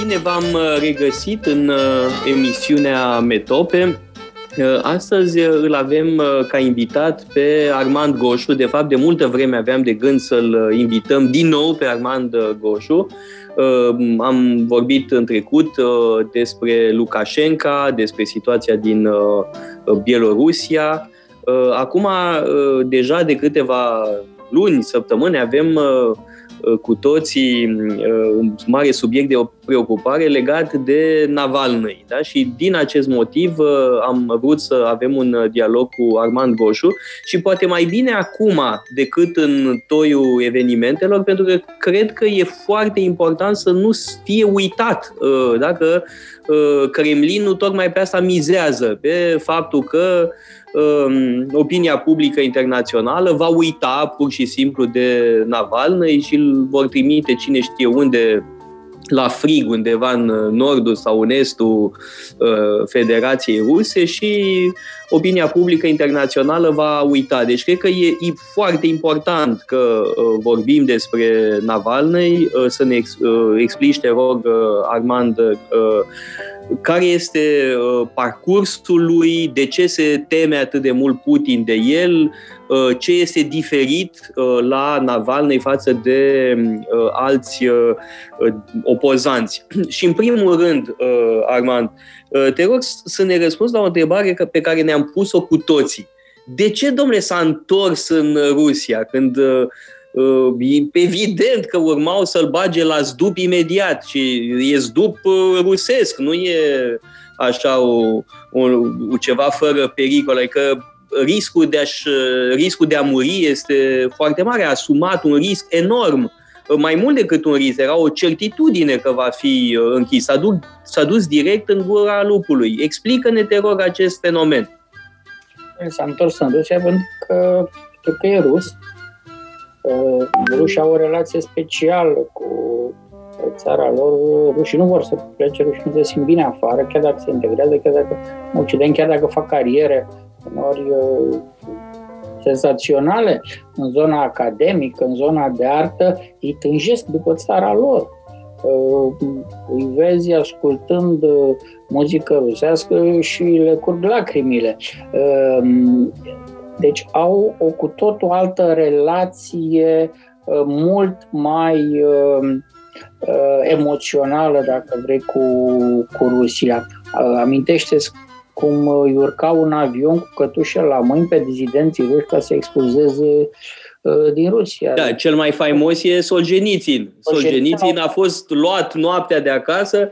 Bine v-am regăsit în emisiunea Metope. Astăzi îl avem ca invitat pe Armand Goșu. De fapt, de multă vreme aveam de gând să-l invităm din nou pe Armand Goșu. Am vorbit în trecut despre Lukașenko, despre situația din Bielorussia. Acum, deja de câteva luni, săptămâni, avem cu toții un mare subiect de preocupare legat de Navalnîi. Da? Și din acest motiv am vrut să avem un dialog cu Armand Goșu și poate mai bine acum decât în toiul evenimentelor, pentru că cred că e foarte important să nu fie uitat, dacă Kremlinul tocmai pe asta mizează, pe faptul că opinia publică internațională va uita pur și simplu de Navalnîi și îl vor trimite cine știe unde, la frig undeva în nordul sau în estul Federației Ruse, și opinia publică internațională va uita. Deci cred că e foarte important că vorbim despre Navalnîi. Să ne explici, te rog, Armand, care este parcursul lui, de ce se teme atât de mult Putin de el, ce este diferit la Navalnîi față de alți opozanți. Și în primul rând, Armand, te rog să ne răspunzi la o întrebare pe care ne-am pus-o cu toții. De ce, domnule, s-a întors în Rusia când evident că urmau să-l bage la zdup imediat? Și e zdup rusesc, nu e așa ceva fără pericol, adică riscul de a muri este foarte mare. A asumat un risc enorm, mai mult decât un risc, era o certitudine că va fi închis. S-a dus direct în gura lupului. Explică-ne, te rog, acest fenomen. S-a întors în Rusia pentru că e rus. Rușii au o relație specială cu țara lor. Rușii nu vor să plece, rușii nu se simt bine afară, chiar dacă se integrează, chiar dacă în Occident, chiar dacă fac cariere uneori senzaționale în zona academică, în zona de artă, îi tânjesc după țara lor. Îi vezi ascultând muzică rusească și le curg lacrimile. Deci au o cu tot o altă relație mult mai emoțională, dacă vrei, cu Rusia. Amintește-ți cum îi urcau un avion cu cătușe la mâini pe dizidenții ruși ca să expulzeze din Rusia. Da, cel mai faimos e Soljenițin. Soljenițin a fost luat noaptea de acasă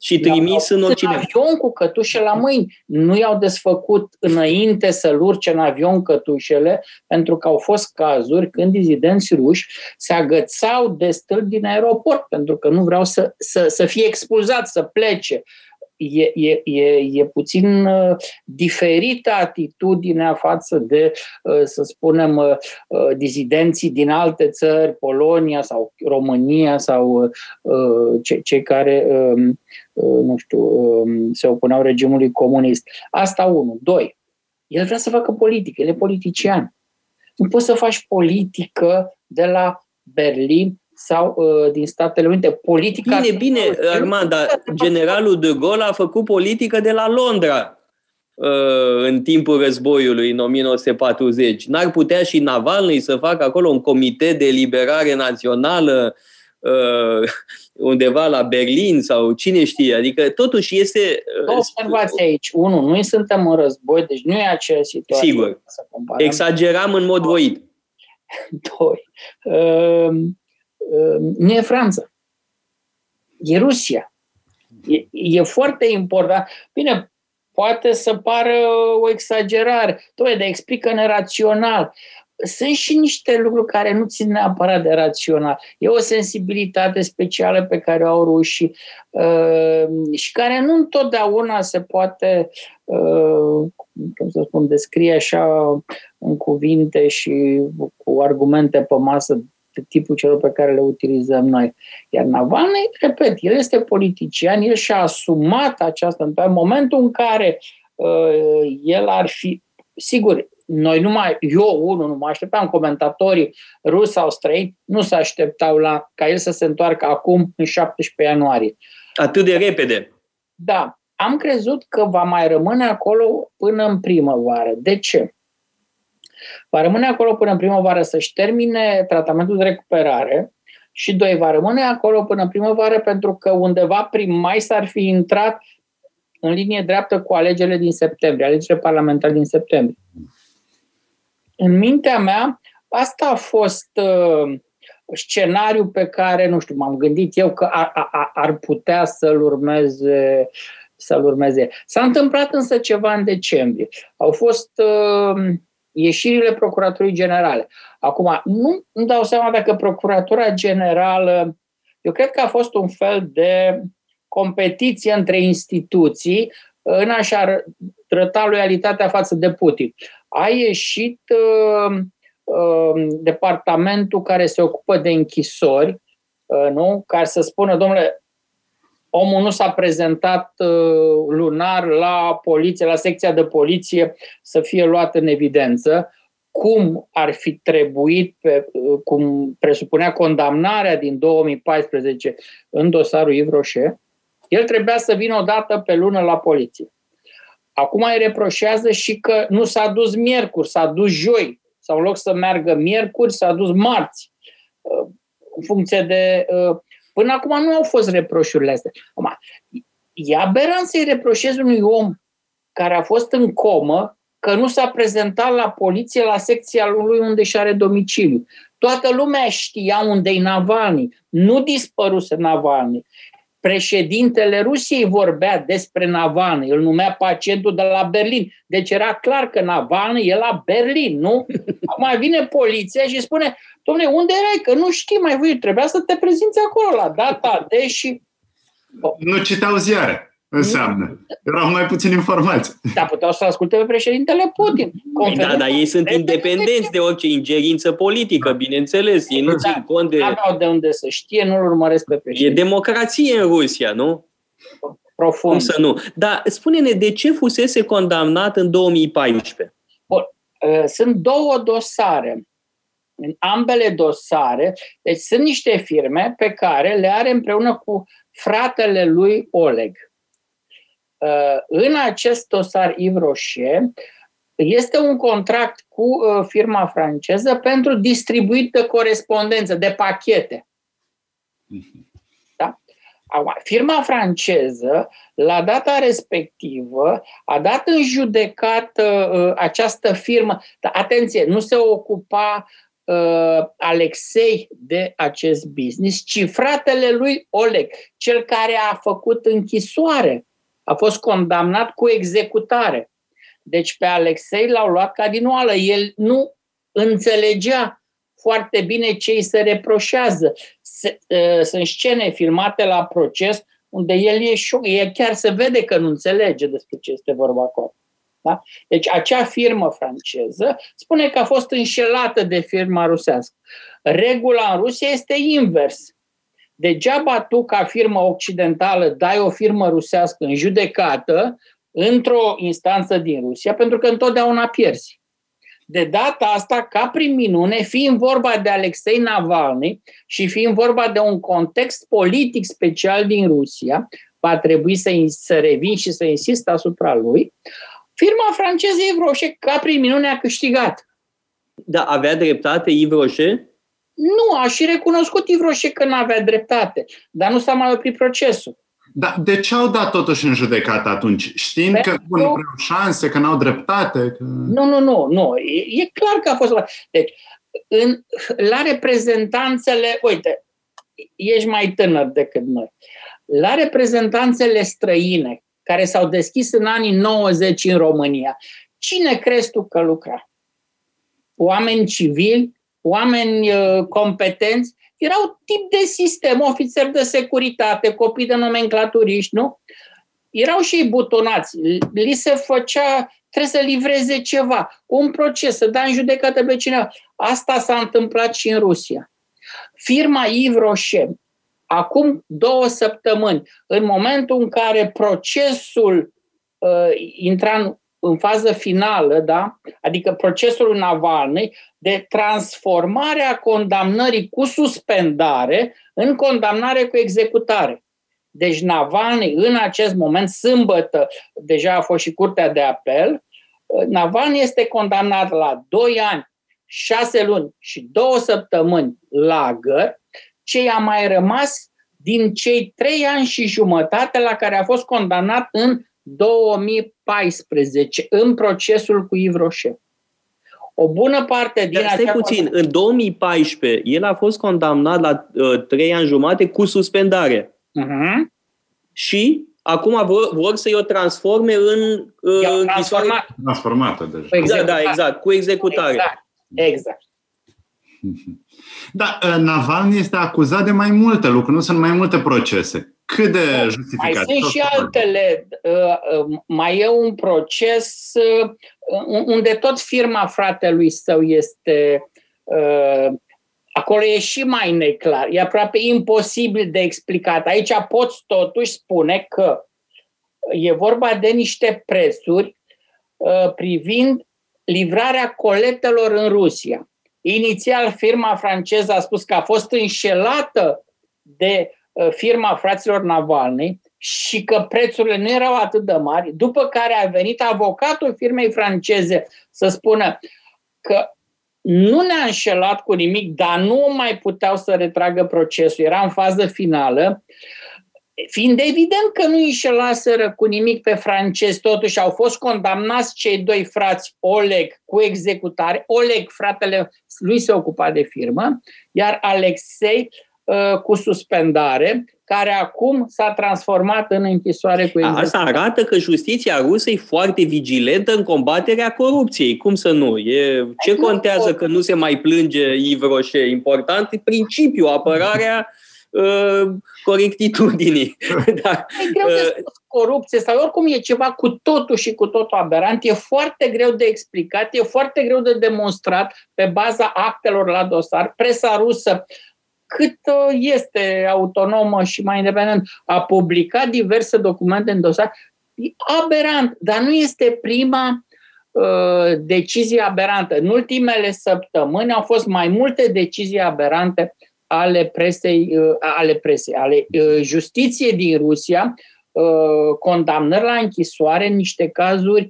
și trimis în Occident. Avion cu cătușe la mâini. Nu i-au desfăcut înainte să-l urce în avion cătușele, pentru că au fost cazuri când dizidenți ruși se agățau de stâlpi din aeroport, pentru că nu vreau să fie expulzați, să plece. E puțin diferită atitudinea față de, să spunem, dizidenții din alte țări, Polonia sau România, sau cei care, nu știu, se opuneau regimului comunist. Asta unul. Doi, el vrea să facă politică, el e politician. Nu poți să faci politică de la Berlin sau din Statele Unite. Politica... Bine, Armand, dar generalul De Gaulle a făcut politică de la Londra în timpul războiului, în 1940. N-ar putea și Navalnîi să facă acolo un comitet de eliberare națională undeva la Berlin sau cine știe? Adică totuși este... Observați aici. Unu, noi suntem în război, deci nu e aceea situație. Sigur. Exageram în mod voit. Doi. Nu e Franța. e Rusia. E foarte important. Bine, poate să pară o exagerare. Dom'le, dar explică-ne rațional. Sunt și niște lucruri care nu țin neapărat de rațional. E o sensibilitate specială pe care o au rușii și care nu întotdeauna se poate, cum să spun, descrie așa în cuvinte și cu argumente pe masă de tipul celor pe care le utilizăm noi. Iar Navalnîi, repet, el este politician, el și-a asumat această întâlnire. În momentul în care el ar fi, sigur, eu, unul, nu mă așteptam, comentatorii ruși sau străini nu se așteptau ca el să se întoarcă acum, în 17 ianuarie. Atât de repede? Da. Am crezut că va mai rămâne acolo până în primăvară. De ce? Va rămâne acolo până în primăvară să-și termine tratamentul de recuperare și, doi, va rămâne acolo până în primăvară pentru că undeva prin mai s-ar fi intrat în linie dreaptă cu alegerile din septembrie, alegerile parlamentare din septembrie. În mintea mea, asta a fost scenariul pe care, nu știu, m-am gândit eu că ar putea să-l urmeze. S-a întâmplat însă ceva în decembrie. Au fost ieșirile Procuraturii Generale. Acum, nu-mi dau seama dacă Procuratura Generală, eu cred că a fost un fel de competiție între instituții în așa trăta loialitatea față de Putin. A ieșit departamentul care se ocupă de închisori, nu? Care să spună, domnule, omul nu s-a prezentat lunar la poliție, la secția de poliție să fie luat în evidență, cum ar fi trebuit, cum presupunea condamnarea din 2014 în dosarul Yves Rocher, el trebuia să vină o dată pe lună la poliție. Acum îi reproșează și că nu s-a dus miercuri, s-a dus joi, sau în loc să meargă miercuri, s-a dus marți. În funcție de... Până acum nu au fost reproșurile astea. Acum, e aberant să-i reproșezi unui om care a fost în comă că nu s-a prezentat la poliție la secția lui unde și are domiciliu. Toată lumea știa unde-i Navalnîi. Nu dispăruse Navalnîi. Președintele Rusiei vorbea despre Navalnîi, îl numea pacientul de la Berlin. Deci era clar că Navalnîi e la Berlin, nu? Acum vine poliția și spune, dom'le, unde erai? Că nu știi mai voi, trebuia să te prezinți acolo la data de și... Nu citau ziare, înseamnă. Erau mai puțin informați. Da, puteau să asculte pe președintele Putin. Da, dar ei sunt independenți de orice ingerință politică, bineînțeles. Ei nu țin cont de... Aveau de unde să știe, nu-l urmăresc pe președinte. E democrație în Rusia, nu? Profund. Cum să nu? Dar spune-ne, de ce fusese condamnat în 2014? Bun. Sunt două dosare. În ambele dosare, deci sunt niște firme pe care le are împreună cu fratele lui Oleg. În acest dosar Yves Rocher este un contract cu firma franceză pentru distribuit de corespondență, de pachete. Da? Firma franceză, la data respectivă, a dat în judecată această firmă. Dar, atenție, nu se ocupa Alexei de acest business, ci fratele lui Oleg, cel care a făcut închisoare. A fost condamnat cu executare. Deci pe Alexei l-au luat ca din oală. El nu înțelegea foarte bine ce îi se reproșează. Sunt scene filmate la proces unde el e șoc. El chiar se vede că nu înțelege despre ce este vorba acolo. Da? Deci acea firmă franceză spune că a fost înșelată de firma rusească. Regula în Rusia este invers. Degeaba tu, ca firmă occidentală, dai o firmă rusească în judecată într-o instanță din Rusia, pentru că întotdeauna pierzi. De data asta, ca prin minune, fiind vorba de Alexei Navalny și fiind vorba de un context politic special din Rusia, va trebui să revin și să insist asupra lui, firma franceză Yves Rocher, ca prin minune, a câștigat. Da, avea dreptate Yves Rocher? Nu, a și recunoscut Yves Rocher că n-avea dreptate, dar nu s-a mai oprit procesul. Dar de ce au dat totuși în judecată atunci? Știind că nu au șanse, că n-au dreptate? Că... Nu. E clar că a fost... Deci, la reprezentanțele... Uite, ești mai tânăr decât noi. la reprezentanțele străine care s-au deschis în anii 90 în România, cine crezi tu că lucra? Oameni civili, oameni competenți, erau tip de sistem, ofițeri de securitate, copii de nomenclaturiști, nu? Erau și ei butonați, li se făcea, trebuie să livreze ceva, un proces, să dea în judecată pe cineva. Asta s-a întâmplat și în Rusia. Firma Yves Rocher, acum 2 săptămâni, în momentul în care procesul intra în fază finală, da? Adică procesul Navalnîi, de transformarea condamnării cu suspendare în condamnare cu executare. Deci Navalnîi în acest moment, sâmbătă, deja a fost și curtea de apel, Navalnîi este condamnat la 2 ani, 6 luni și 2 săptămâni la gări, ce i-a mai rămas din cei 3 ani și jumătate la care a fost condamnat în 2014, în procesul cu Yves Rocher. O bună parte din acea... în 2014, el a fost condamnat la 3 ani jumate cu suspendare. Uh-huh. Și acum vor să-i o transforme în... transformată deja. Exact, cu executare. Exact. Da, Navalny este acuzat de mai multe lucruri, nu sunt mai multe procese. Cât de justificat? Mai sunt și altele. Mai e un proces unde tot firma fratelui său este... Acolo e și mai neclar. E aproape imposibil de explicat. Aici poți totuși spune că e vorba de niște prețuri privind livrarea coletelor în Rusia. Inițial, firma franceză a spus că a fost înșelată de firma fraților Navalny și că prețurile nu erau atât de mari, după care a venit avocatul firmei franceze să spună că nu ne-a înșelat cu nimic, dar nu mai puteau să retragă procesul. Era în fază finală, fiind evident că nu înșelaseră cu nimic pe francezi, totuși au fost condamnați cei 2 frați, Oleg, cu executare. Oleg, fratele lui, se ocupa de firmă, iar Alexei cu suspendare, care acum s-a transformat în închisoare cu executare. Asta arată că justiția rusă e foarte vigilentă în combaterea corupției. Cum să nu? Ce contează că nu se mai plânge Yves Rocher? Important e principiul, apărarea corectitudinii. Dar, e greu de spus corupție sau oricum e ceva cu totul și cu totul aberant. E foarte greu de explicat, e foarte greu de demonstrat pe baza actelor la dosar. Presa rusă, cât este autonomă și mai independent, a publicat diverse documente în dosar. E aberant, dar nu este prima decizie aberantă. În ultimele săptămâni au fost mai multe decizii aberante ale presei, ale justiției din Rusia, condamnări la închisoare, în niște cazuri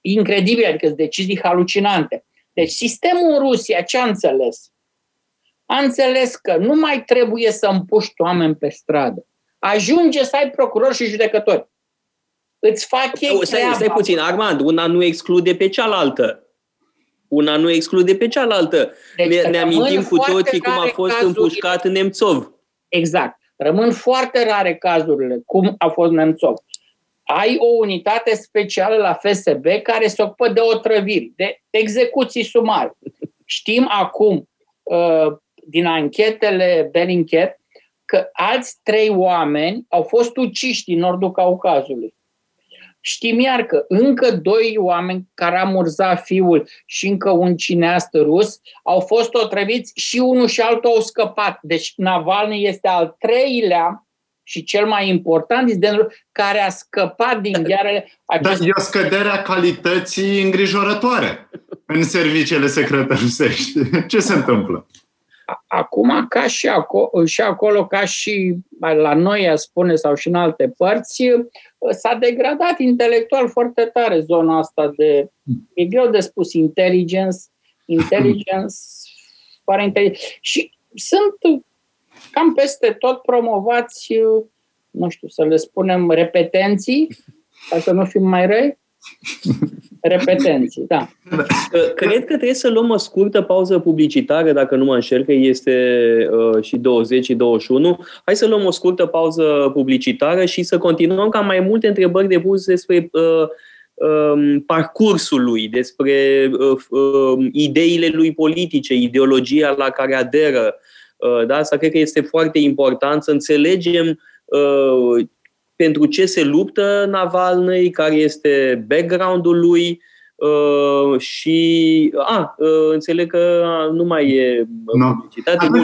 incredibile, adică decizii halucinante. Deci sistemul în Rusia ce a înțeles? A înțeles că nu mai trebuie să împuști oameni pe stradă. Ajunge să ai procurori și judecători. Îți fac ei treaba. Stai puțin, Armand, una nu exclude pe cealaltă. Deci ne amintim cu toții cum a fost împușcat Nemțov. Exact. Rămân foarte rare cazurile cum a fost Nemțov. Ai o unitate specială la FSB care se ocupă de otrăviri, de execuții sumare. Știm acum din anchetele Bellingcat că alți 3 oameni au fost uciși din nordul Caucazului. Știm iar că încă 2 oameni, Karamurza fiul și încă un cineast rus, au fost otrăviți și unul și altul au scăpat. Deci Navalny este al 3-lea și cel mai important dizident care a scăpat din ghearele acestea. Dar e o scăderea calității îngrijorătoare în serviciile secrete rusești. Ce se întâmplă? Acum, ca și acolo, ca și la noi, a spune, sau și în alte părți, s-a degradat intelectual foarte tare zona asta de, e greu de spus, inteligență. Și sunt cam peste tot promovați, nu știu, să le spunem, repetenții, ca să nu fim mai răi, Repetenții, da. Cred că trebuie să luăm o scurtă pauză publicitară, dacă nu mă înșel, că este și 20 și 21. Hai să luăm o scurtă pauză publicitară și să continuăm, ca mai multe întrebări de pus despre parcursul lui, despre ideile lui politice, ideologia la care aderă. Da? Să cred că este foarte important să înțelegem pentru ce se luptă Navalnîi, care este background-ul lui și... înțeleg că nu mai e publicitate. No.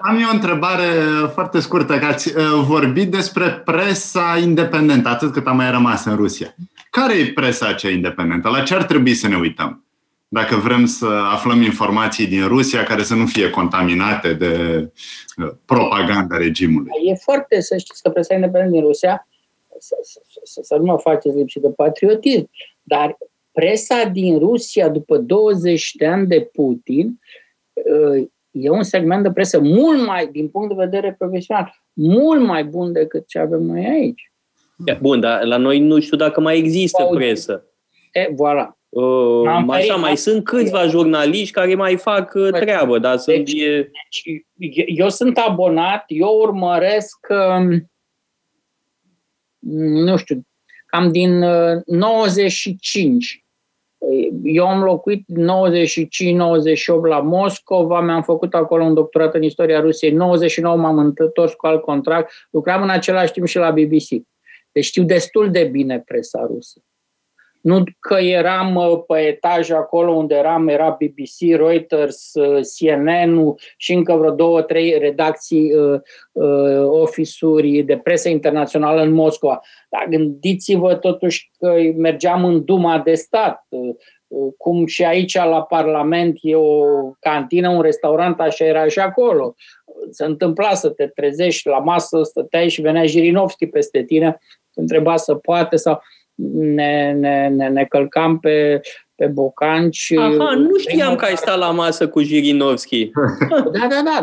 Am eu o întrebare foarte scurtă, că ați vorbit despre presa independentă, atât cât a mai rămas în Rusia. Care e presa aceea independentă? La ce ar trebui să ne uităm? Dacă vrem să aflăm informații din Rusia care să nu fie contaminate de propaganda regimului. E foarte, să știți că presa independentă din Rusia, să nu mă faceți lipsit de patriotism, dar presa din Rusia după 20 de ani de Putin e un segment de presă mult mai, din punct de vedere profesional, mult mai bun decât ce avem noi aici. Bun, dar la noi nu știu dacă mai există presă. Voilà. Sunt câțiva jurnaliști care mai fac treabă, dar eu sunt abonat, eu urmăresc, nu știu, cam din 95. Eu am locuit 95-98 la Moscova, mi-am făcut acolo un doctorat în istoria Rusiei, 99 m-am întors cu alt contract, lucram în același timp și la BBC. Deci știu destul de bine presa rusă. Nu că eram pe etaj acolo unde era BBC, Reuters, CNN-ul și încă vreo 2-3 redacții, office-uri de presă internațională în Moscova. Dar gândiți-vă totuși că mergeam în Duma de stat, cum și aici la Parlament e o cantină, un restaurant, așa era și acolo. Se întâmpla să te trezești la masă, stăteai și venea Jirinovski peste tine, te întreba să poate sau... Ne călcam pe bocanci. Aha, nu știam că ai stat la masă cu Jirinovski.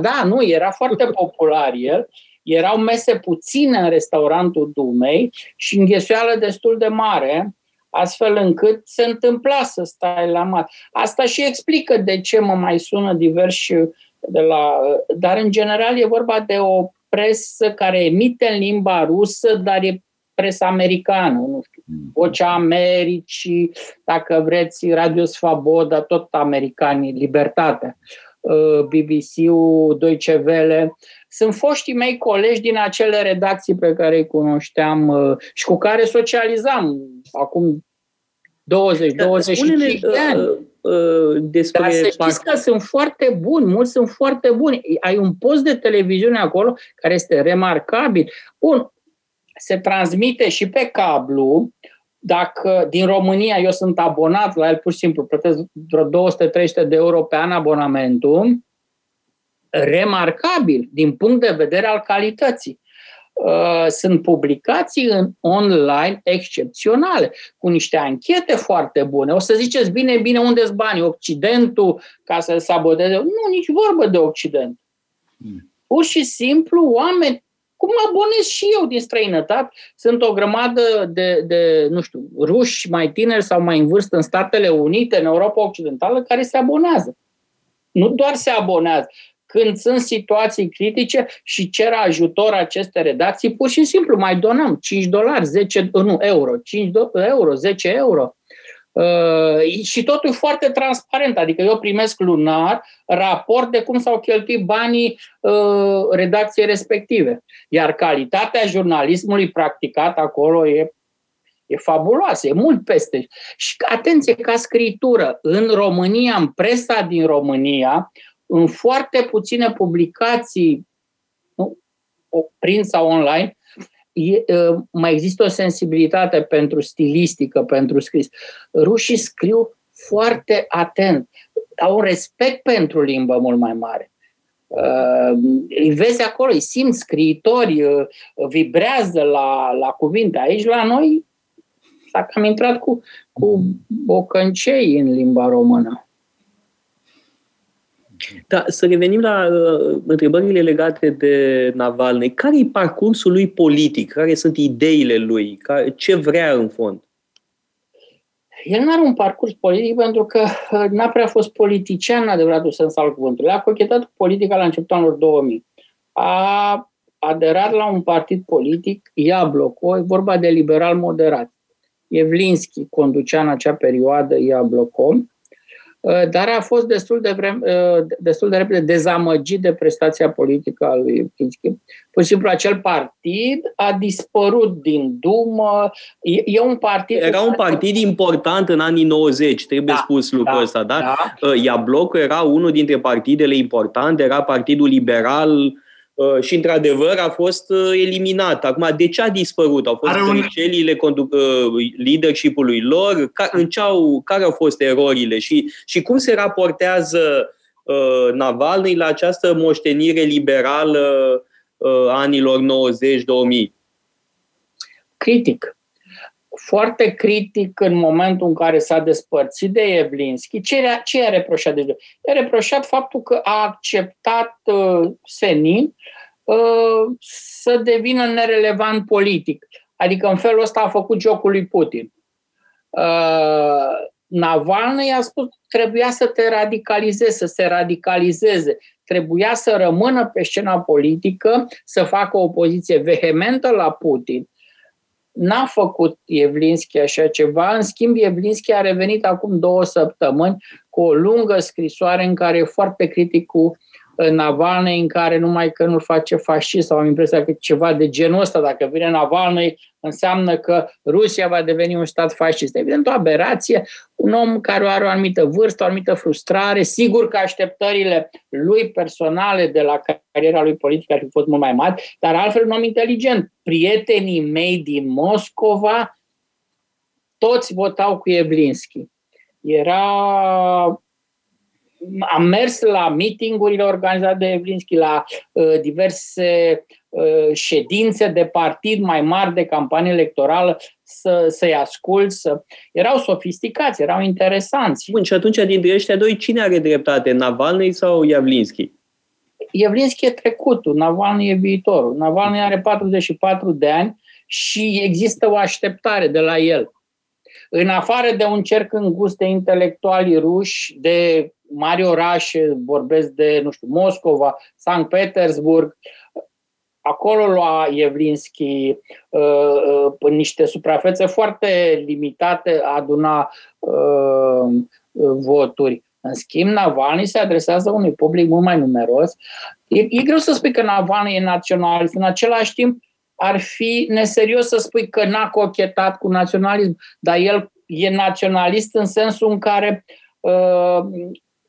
Da, nu, era foarte popular el. Erau mese puține în restaurantul Dumei și înghesuială destul de mare, astfel încât se întâmpla să stai la masă. Asta și explică de ce mă mai sună diversi Dar în general e vorba de o presă care emite în limba rusă, dar e presa americană, nu știu, Vocea Americii, dacă vreți, Radio Svaboda, tot americanii, Libertatea, BBC-ul, Deutsche Welle. Sunt foștii mei colegi din acele redacții pe care îi cunoșteam și cu care socializam acum 20-25 de ani. Dar să știți că sunt foarte buni, mulți sunt foarte buni. Ai un post de televiziune acolo care este remarcabil. Bun. Se transmite și pe cablu, dacă din România eu sunt abonat la el, pur și simplu plătesc vreo 200-300 de euro pe an abonamentul, remarcabil din punct de vedere al calității. Sunt publicații în online excepționale, cu niște anchete foarte bune. O să ziceți, bine, unde-s banii? Occidentul, ca să-l saboteze? Nu, nici vorbă de Occident. Pur și simplu, oameni cum abonez și eu din străinătate. Sunt o grămadă de nu știu, ruși mai tineri sau mai în vârstă în Statele Unite, în Europa Occidentală, care se abonează. Nu doar se abonează. Când sunt situații critice și cer ajutor aceste redacții, pur și simplu mai donăm $5, 10, nu, euro, 5 euro, 10 euro. Și totul foarte transparent, adică eu primesc lunar raport de cum s-au cheltuit banii redacției respective. Iar calitatea jurnalismului practicat acolo e fabuloasă, e mult peste. Și atenție, ca scritură, în România, în presa din România, în foarte puține publicații, print sau online, mai există o sensibilitate pentru stilistică, pentru scris. Rușii scriu foarte atent. Au un respect pentru limbă mult mai mare. Îi vezi acolo, îi simți scriitori, vibrează la cuvinte. Aici la noi s-a cam intrat cu bocăncei în limba română. Da, să revenim la întrebările legate de Navalny. Care e parcursul lui politic? Care sunt ideile lui? Ce vrea în fond? El nu are un parcurs politic pentru că n-a prea fost politician în adevăratul sens al cuvântului. A cochetat cu politica la începutul anilor 2000. A aderat la un partid politic, Iabloco, e vorba de liberal moderat. Iavlinski conducea în acea perioadă Iabloco, dar a fost destul de repede dezamăgit de prestația politică a lui Iavlinski. Pur și simplu, acel partid a dispărut din Duma. Era un partid important în anii 90, trebuie spus lucrul ăsta, da? Iabloco era unul dintre partidele importante, era partidul liberal și, într-adevăr, a fost eliminat. Acum, de ce a dispărut? Au fost greșelile leadership-ului lor? Care au fost erorile? Și cum se raportează Navalnîi la această moștenire liberală anilor 90-2000? Critic. Foarte critic în momentul în care s-a despărțit de Iavlinski. Ce i-a reproșat? I-a reproșat faptul că a acceptat senin să devină nerelevant politic. Adică în felul ăsta a făcut jocul lui Putin. Navalnîi a spus că trebuia să te radicalizezi, să se radicalizeze. Trebuia să rămână pe scena politică, să facă o opoziție vehementă la Putin. N-a făcut Iavlinski așa ceva. În schimb, Iavlinski a revenit acum 2 săptămâni cu o lungă scrisoare în care e foarte critic cu Navalnîi, în care numai că nu-l face fascist, sau am impresia că ceva de genul ăsta. Dacă vine Navalnîi, înseamnă că Rusia va deveni un stat fascist. Evident, o aberație. Un om care are o anumită vârstă, o anumită frustrare. Sigur că așteptările lui personale de la cariera lui politică ar fi fost mult mai mari, dar altfel un om inteligent. Prietenii mei din Moscova toți votau cu Iavlinski. Am mers la meeting-urile organizate de Iavlinski, la diverse ședințe de partid mai mari de campanie electorală să-i ascult. Erau sofisticați, erau interesanți. Bun, și atunci, dintre ăștia doi, cine are dreptate? Navalnîi sau Iavlinski? Iavlinski e trecutul, Navalnîi e viitorul. Navalnîi are 44 de ani și există o așteptare de la el. În afară de un cerc îngust de intelectuali ruși, de mari orașe, vorbesc de, Moscova, Sankt Petersburg, acolo lua Iavlinski în niște suprafețe foarte limitate aduna voturi. În schimb, Navalnîi se adresează unui public mult mai numeros. E greu să spui că Navalnîi e naționalist. În același timp, ar fi neserios să spui că n-a cochetat cu naționalism, dar el e naționalist în sensul în care,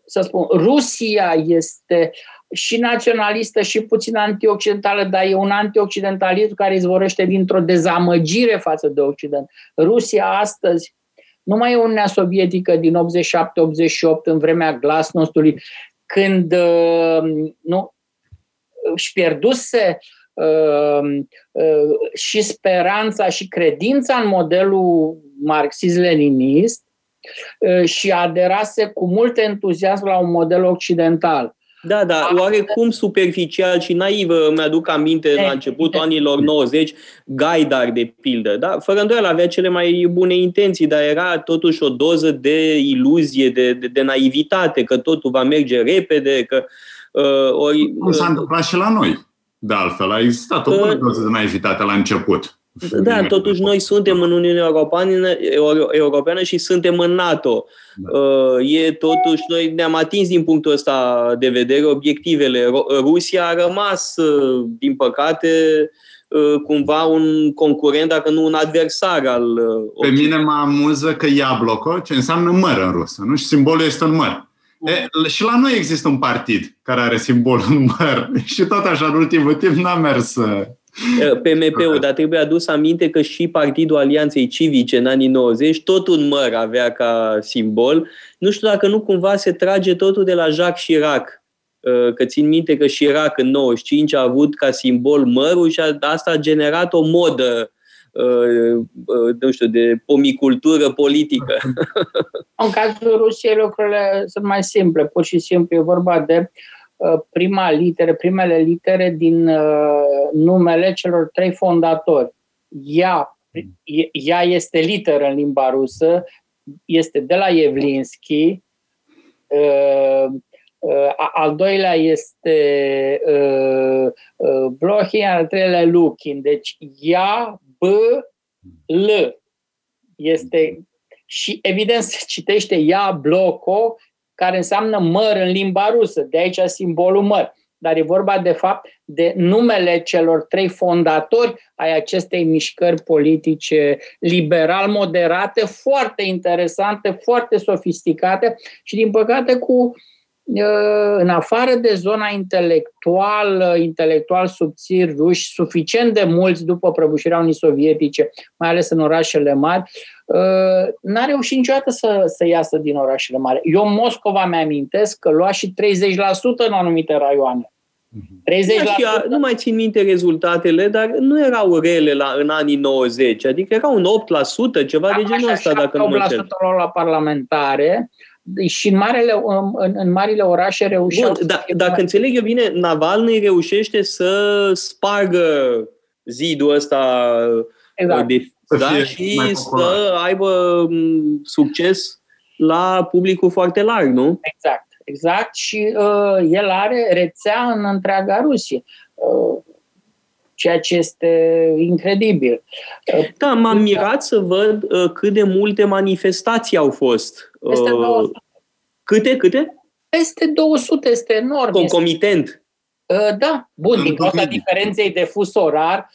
să spun, Rusia este și naționalistă și puțin antioccidentală, dar e un antioccidentalism care izvorăște dintr-o dezamăgire față de Occident. Rusia astăzi nu mai e Uniunea Sovietică din 87-88, în vremea glasnostului, când își pierduse și speranța și credința în modelul marxist-leninist și aderase cu mult entuziasm la un model occidental. Da, da, oarecum superficial și naiv. Mi-aduc aminte la începutul anilor 90, Gaidar, de pildă. Da? Fără îndoială avea cele mai bune intenții, dar era totuși o doză de iluzie, de naivitate, că totul va merge repede. Cum s-a întâmplat și la noi. De altfel, a existat o doză de naivitate la început. Da, totuși noi suntem în Uniunea Europeană și suntem în NATO. Da. Totuși, noi ne-am atins din punctul ăsta de vedere obiectivele. Rusia a rămas, din păcate, cumva un concurent, dacă nu un adversar al... Pe mine mă amuză că Iabloco, ce înseamnă măr în rusă, nu? Și simbolul este un măr. Și la noi există un partid care are simbolul măr și tot așa în ultimul timp n-a mers... PMP-ul, dar trebuie adus aminte că și Partidul Alianței Civice în anii 90 tot un măr avea ca simbol. Nu știu dacă nu cumva se trage totul de la Jacques Chirac, că țin minte că Chirac în 95 a avut ca simbol mărul și asta a generat o modă de pomicultură politică. În cazul Rusiei lucrurile sunt mai simple, pur și simplu e vorba de primele litere din numele celor 3 fondatori. Ea este literă în limba rusă, este de la Iavlinski, al doilea este Blochin, al treilea Lukin. Deci Ia, B, L este, și evident se citește Iabloco, care înseamnă măr în limba rusă, de aici simbolul măr. Dar e vorba de fapt de numele celor trei fondatori ai acestei mișcări politice liberal-moderate, foarte interesante, foarte sofisticate și din păcate cu, în afară de zona intelectual subțiri ruși, suficient de mulți după prăbușirea Uniunii Sovietice, mai ales în orașele mari, n-a reușit niciodată să iasă din orașele mari. Eu în Moscova mi-amintesc că lua și 30% în anumite raioane. 30%. Nu mai țin minte rezultatele, dar nu erau rele în anii 90, adică era un 8%, ceva de genul ăsta. Dacă nu mă cer. 8% lua la parlamentare, și în marile orașe reușeau. Bun, dacă înțeleg eu bine, Navalnîi reușește să spargă zidul ăsta, exact, și să aibă succes la publicul foarte larg, nu? Exact, exact. Și el are rețea în întreaga Rusie. Ceea ce este incredibil. Da, m-am mirat să văd cât de multe manifestații au fost. Peste 200. Câte? Peste 200, este enorm. Concomitent. Da, bun, din cauza diferenței de fus orar.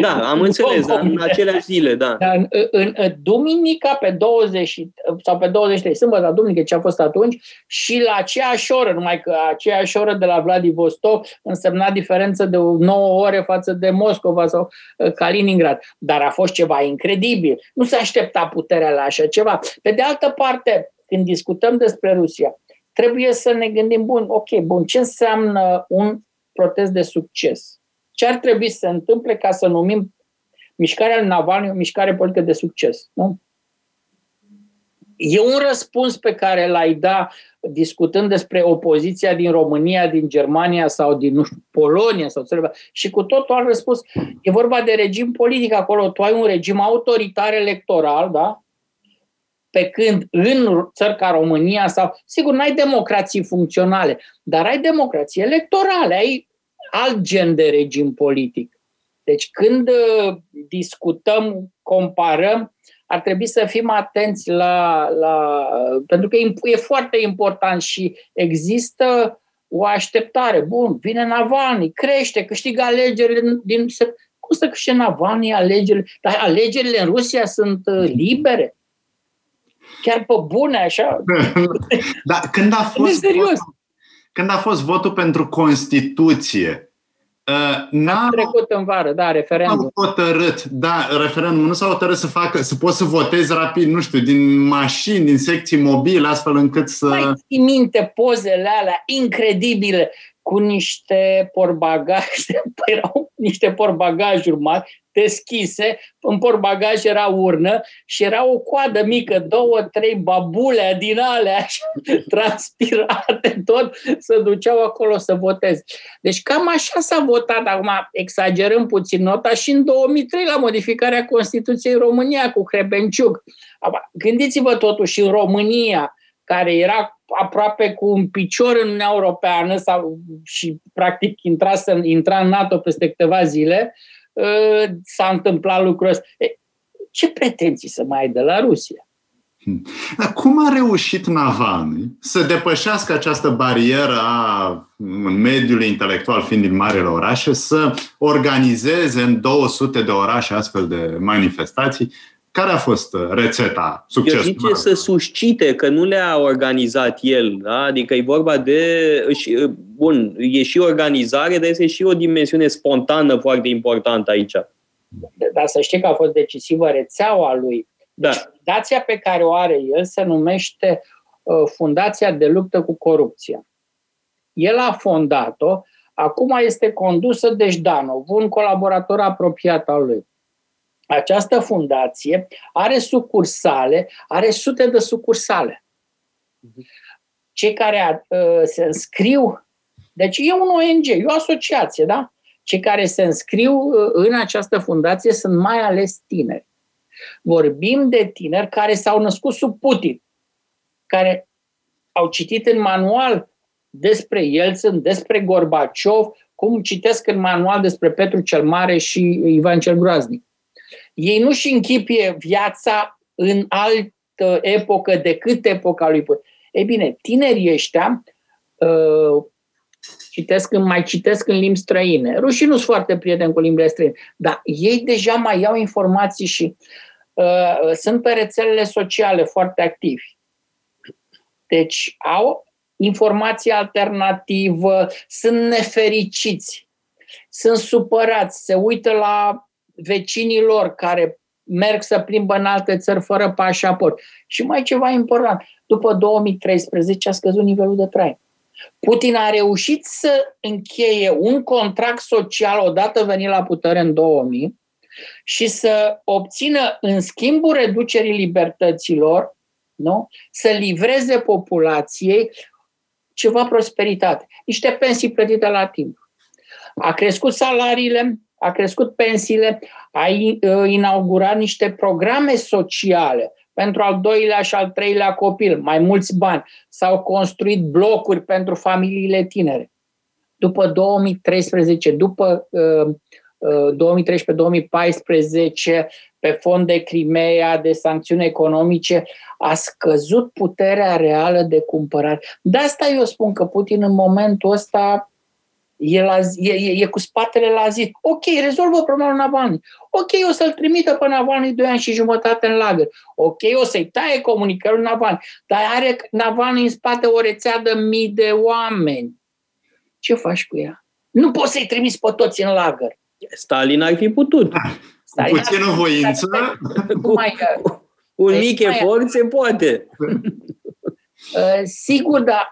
Da, am înțeles, în aceleași zile, da. În duminica pe 20 sau pe 23, sâmbătă, duminică, ce a fost atunci, și la aceeași oră, numai că aceeași oră de la Vladivostok însemna diferență de 9 ore față de Moscova sau Kaliningrad. Dar a fost ceva incredibil. Nu se aștepta puterea la așa ceva. Pe de altă parte, când discutăm despre Rusia, trebuie să ne gândim, bun, ce înseamnă un protest de succes? Ce ar trebui să se întâmple ca să numim mișcarea lui Navalnîi o mișcare politică de succes? Nu? E un răspuns pe care l-ai da discutând despre opoziția din România, din Germania sau din, nu știu, Polonia sau ceva. Și cu totul alt răspuns. E vorba de regim politic acolo. Tu ai un regim autoritar electoral, da? Pe când în țări ca România sau... Sigur, n-ai democrații funcționale, dar ai democrații electorale, ai alt gen de regim politic. Deci când discutăm, comparăm, ar trebui să fim atenți la pentru că e foarte important și există o așteptare. Bun, vine Navalnîi, crește, câștigă alegerile Cum să câștige Navalnîi alegerile? Dar alegerile în Rusia sunt libere? Chiar pe bune, așa? Da, când a fost... Serios. Când a fost votul pentru Constituție, n-a trecut în vară, da, referendum. Nu s-a hotărât, da, referendum, nu s-a hotărât să poți să votezi rapid, nu știu, din mașini, din secții mobile, astfel încât să... Mai ții minte pozele alea incredibile cu niște porbagaje, erau niște porbagajuri mari, deschise, în portbagaj era urnă și era o coadă mică, 2-3 babule din alea transpirate tot, se duceau acolo să voteze. Deci cam așa s-a votat, acum exagerăm puțin nota, și în 2003 la modificarea Constituției în România cu Hrebenciuc. Gândiți-vă totuși, în România, care era aproape cu un picior în Uniunea Europeană și practic intra în NATO peste câteva zile, s-a întâmplat lucrul ăsta. Ce pretenții să mai ai de la Rusia? Dar cum a reușit Navalnîi să depășească această barieră în mediul intelectual, fiind din marile orașe, să organizeze în 200 de orașe astfel de manifestații? Care a fost rețeta succesului? Eu zice să suscite, că nu le-a organizat el. Da? Adică e vorba de... Bun, e și organizare, dar este și o dimensiune spontană foarte importantă aici. Dar să știi că a fost decisivă rețeaua lui. Da. Deci, fundația pe care o are el se numește Fundația de Luptă cu Corupția. El a fondat-o, acum este condusă de Jdanov, un colaborator apropiat al lui. Această fundație are sucursale, are sute de sucursale. Cei care se înscriu, deci e un ONG, e o asociație, da? Cei care se înscriu în această fundație sunt mai ales tineri. Vorbim de tineri care s-au născut sub Putin, care au citit în manual despre Yeltsin, despre Gorbaciov, cum citesc în manual despre Petru cel Mare și Ivan cel Groaznic. Ei nu-și închipie viața în altă epocă decât epoca lui Putin. Ei bine, tinerii ăștia mai citesc în limbi străine. Rușii nu sunt foarte prieteni cu limbile străine, dar ei deja mai iau informații și sunt pe rețelele sociale foarte activi. Deci au informație alternativă, sunt nefericiți, sunt supărați, se uită la vecinii lor care merg să plimbă în alte țări fără pașaport. Și mai ceva important, după 2013 a scăzut nivelul de trai. Putin a reușit să încheie un contract social odată venit la putere în 2000 și să obțină în schimbul reducerii libertăților, nu? Să livreze populației ceva prosperitate, niște pensii plătite la timp. A crescut salariile, a crescut pensiile, a inaugurat niște programe sociale pentru al doilea și al treilea copil, mai mulți bani. S-au construit blocuri pentru familiile tinere. După 2013, după 2013-2014, pe fond de Crimea, de sancțiuni economice, a scăzut puterea reală de cumpărare. De asta eu spun că Putin în momentul ăsta e cu spatele la zid. Ok, rezolvă problema Navalnîi. Ok, o să-l trimită pe Navalnîi 2 ani și jumătate în lagăr. Ok, o să-i taie comunicările Navalnîi. Dar are Navalnîi în spate o rețea de 1000 de oameni. Ce faci cu ea? Nu poți să-i trimiți pe toți în lagăr. Stalin ar fi putut. Stalin cu puțină voință. Un mic efort se poate. Sigur, dar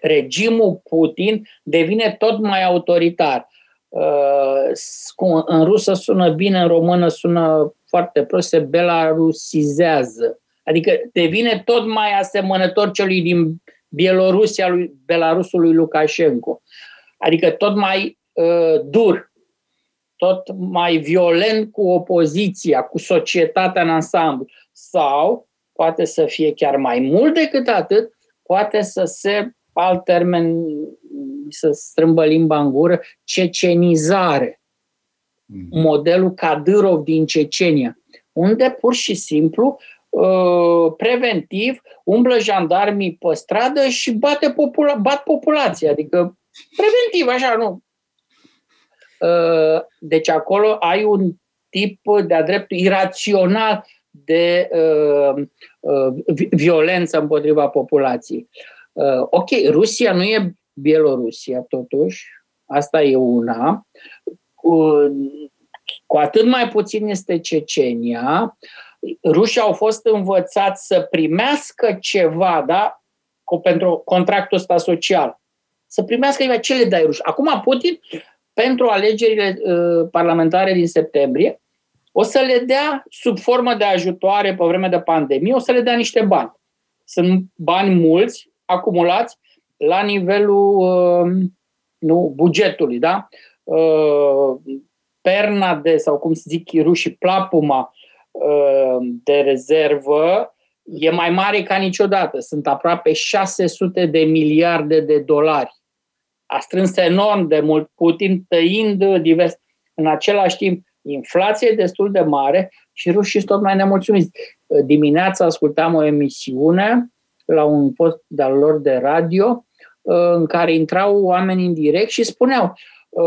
regimul Putin devine tot mai autoritar. În rusă sună bine, în română sună foarte prost, se belarusizează. Adică devine tot mai asemănător celui din Bielorussia, lui Belarusul lui Lukașenko. Adică tot mai dur, tot mai violent cu opoziția, cu societatea în ansamblu. Sau, poate să fie chiar mai mult decât atât, poate să se, alt termen, să strâmbă limba în gură, cecenizare. Modelul Kadyrov din Cecenia, unde pur și simplu, preventiv, umblă jandarmii pe stradă și bat populația. Adică, preventiv, așa, nu. Deci acolo ai un tip de-a dreptul irațional de violență împotriva populației. Ok, Rusia nu e Bielorusia, totuși. Asta e una. Cu atât mai puțin este Cecenia. Rușii au fost învățați să primească ceva, da? Pentru contractul ăsta social. Să primească ceva. Ce le dai ruși? Acum Putin, pentru alegerile parlamentare din septembrie, o să le dea, sub formă de ajutoare pe vreme de pandemie, o să le dea niște bani. Sunt bani mulți, acumulați, la nivelul bugetului. Da? Perna de, sau cum se zic rușii, plapuma de rezervă e mai mare ca niciodată. Sunt aproape 600 de miliarde de dolari. A strâns enorm de mult Putin, tăind divers. În același timp, inflație destul de mare și rușii sunt tot mai nemulțumiți. Dimineața ascultam o emisiune la un post de-al lor de radio în care intrau oameni în direct și spuneau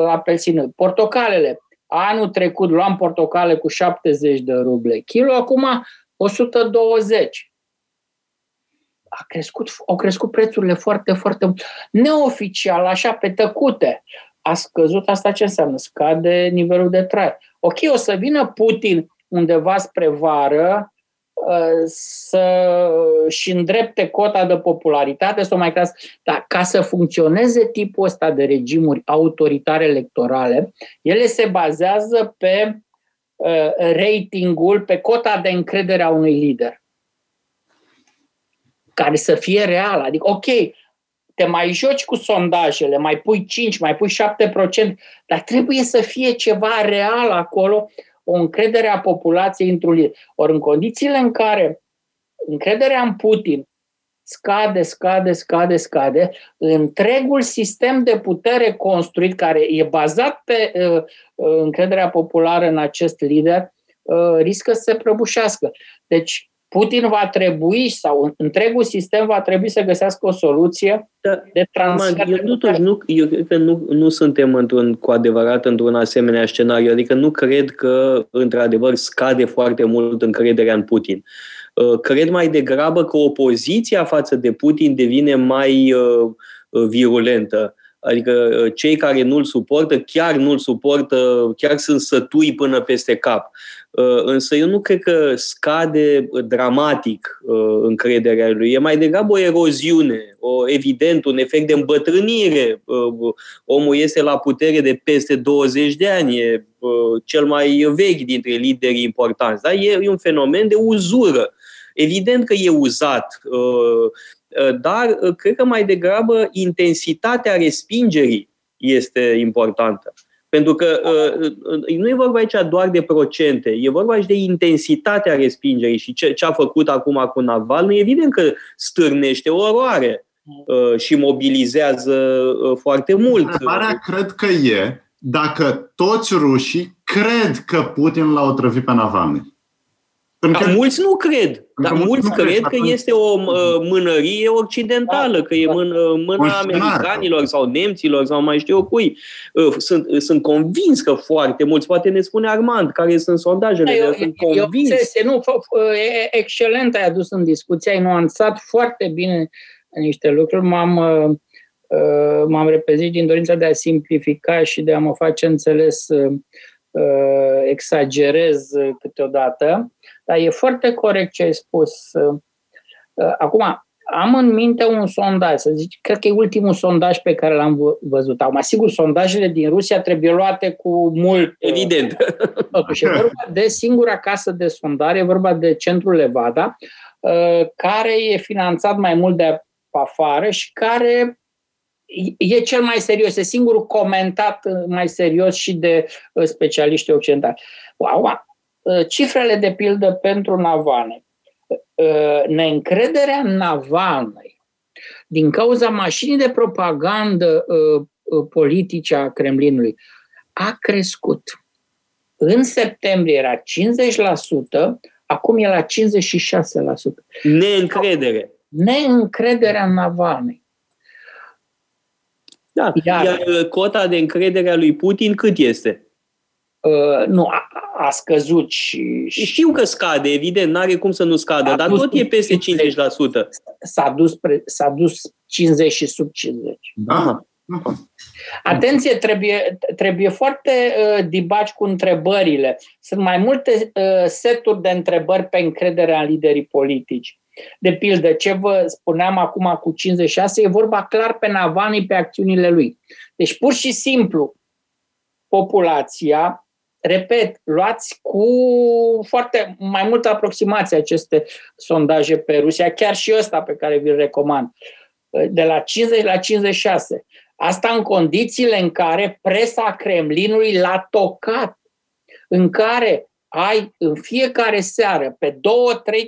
apelsină, portocalele. Anul trecut luam portocale cu 70 de ruble kilo, acum 120. Au crescut prețurile foarte, foarte mult. Neoficial, așa, pe tăcute. A scăzut, asta ce înseamnă? Scade nivelul de trai. Ok, o să vină Putin undeva spre vară să-și îndrepte cota de popularitate, să o mai crească. Dar ca să funcționeze tipul ăsta de regimuri autoritare electorale, ele se bazează pe ratingul, pe cota de încredere a unui lider. Care să fie reală. Adică, ok, te mai joci cu sondajele, mai pui 5, mai pui 7%, dar trebuie să fie ceva real acolo o încredere a populației într-un lider. Ori în condițiile în care încrederea în Putin scade, întregul sistem de putere construit, care e bazat pe încrederea populară în acest lider, riscă să se prăbușească. Deci Putin va trebui, sau întregul sistem va trebui să găsească o soluție de transfer. Eu cred că nu suntem cu adevărat într-un asemenea scenariu. Adică nu cred că, într-adevăr, scade foarte mult încrederea în Putin. Cred mai degrabă că opoziția față de Putin devine mai virulentă. Adică cei care nu-l suportă, chiar sunt sătui până peste cap. Însă eu nu cred că scade dramatic încrederea lui. E mai degrabă o eroziune, evident, un efect de îmbătrânire. Omul este la putere de peste 20 de ani, e cel mai vechi dintre liderii importanți. Da? E un fenomen de uzură. Evident că e uzat, dar cred că mai degrabă intensitatea respingerii este importantă. Pentru că nu e vorba aici doar de procente, e vorba și de intensitatea respingerii și ce a făcut acum cu Navalnîi. Evident că stârnește oroare și mobilizează foarte mult. Întrebarea cred că e dacă toți rușii cred că Putin l-a otrăvit pe Navalnîi. Dar mulți nu cred. Dar mulți cred că este o mânărie occidentală, că e mâna americanilor sau nemților sau mai știu eu cui. Sunt convins că foarte mulți, poate ne spune Armand, care sunt sondajele, sunt convins. E excelent, ai adus în discuție, ai nuanțat foarte bine niște lucruri. M-am repezit din dorința de a simplifica și de a mă face înțeles, exagerez câteodată. Dar e foarte corect ce ai spus. Acum, am în minte un sondaj, să zic, cred că e ultimul sondaj pe care l-am văzut. Acum, sigur, sondajele din Rusia trebuie luate cu mult... Evident. Totuși, e vorba de singura casă de sondare, e vorba de Centrul Levada, care e finanțat mai mult de afară și care e cel mai serios, e singurul comentat mai serios și de specialiști occidentali. Wow. Cifrele, de pildă, pentru Navalnîi. Neîncrederea în Navalnîi din cauza mașinii de propagandă politice a Kremlinului a crescut. În septembrie era 50%, acum e la 56%. Neîncredere. Neîncrederea în Navalnîi. Da. Iar cota de încredere a lui Putin cât este? Nu, a scăzut și... Știu că scade, evident, n-are cum să nu scadă, dar tot e peste 50%. S-a dus 50 și sub 50. Da. Atenție, trebuie foarte dibaci cu întrebările. Sunt mai multe seturi de întrebări pe încrederea în liderii politici. De pildă, ce vă spuneam acum cu 56, e vorba clar pe Navalnîi, pe acțiunile lui. Deci, pur și simplu, populația, repet, luați cu foarte mai multă aproximație aceste sondaje pe Rusia, chiar și ăsta pe care vi-l recomand, de la 50 la 56. Asta în condițiile în care presa Kremlinului l-a tocat, în care ai în fiecare seară pe 2-3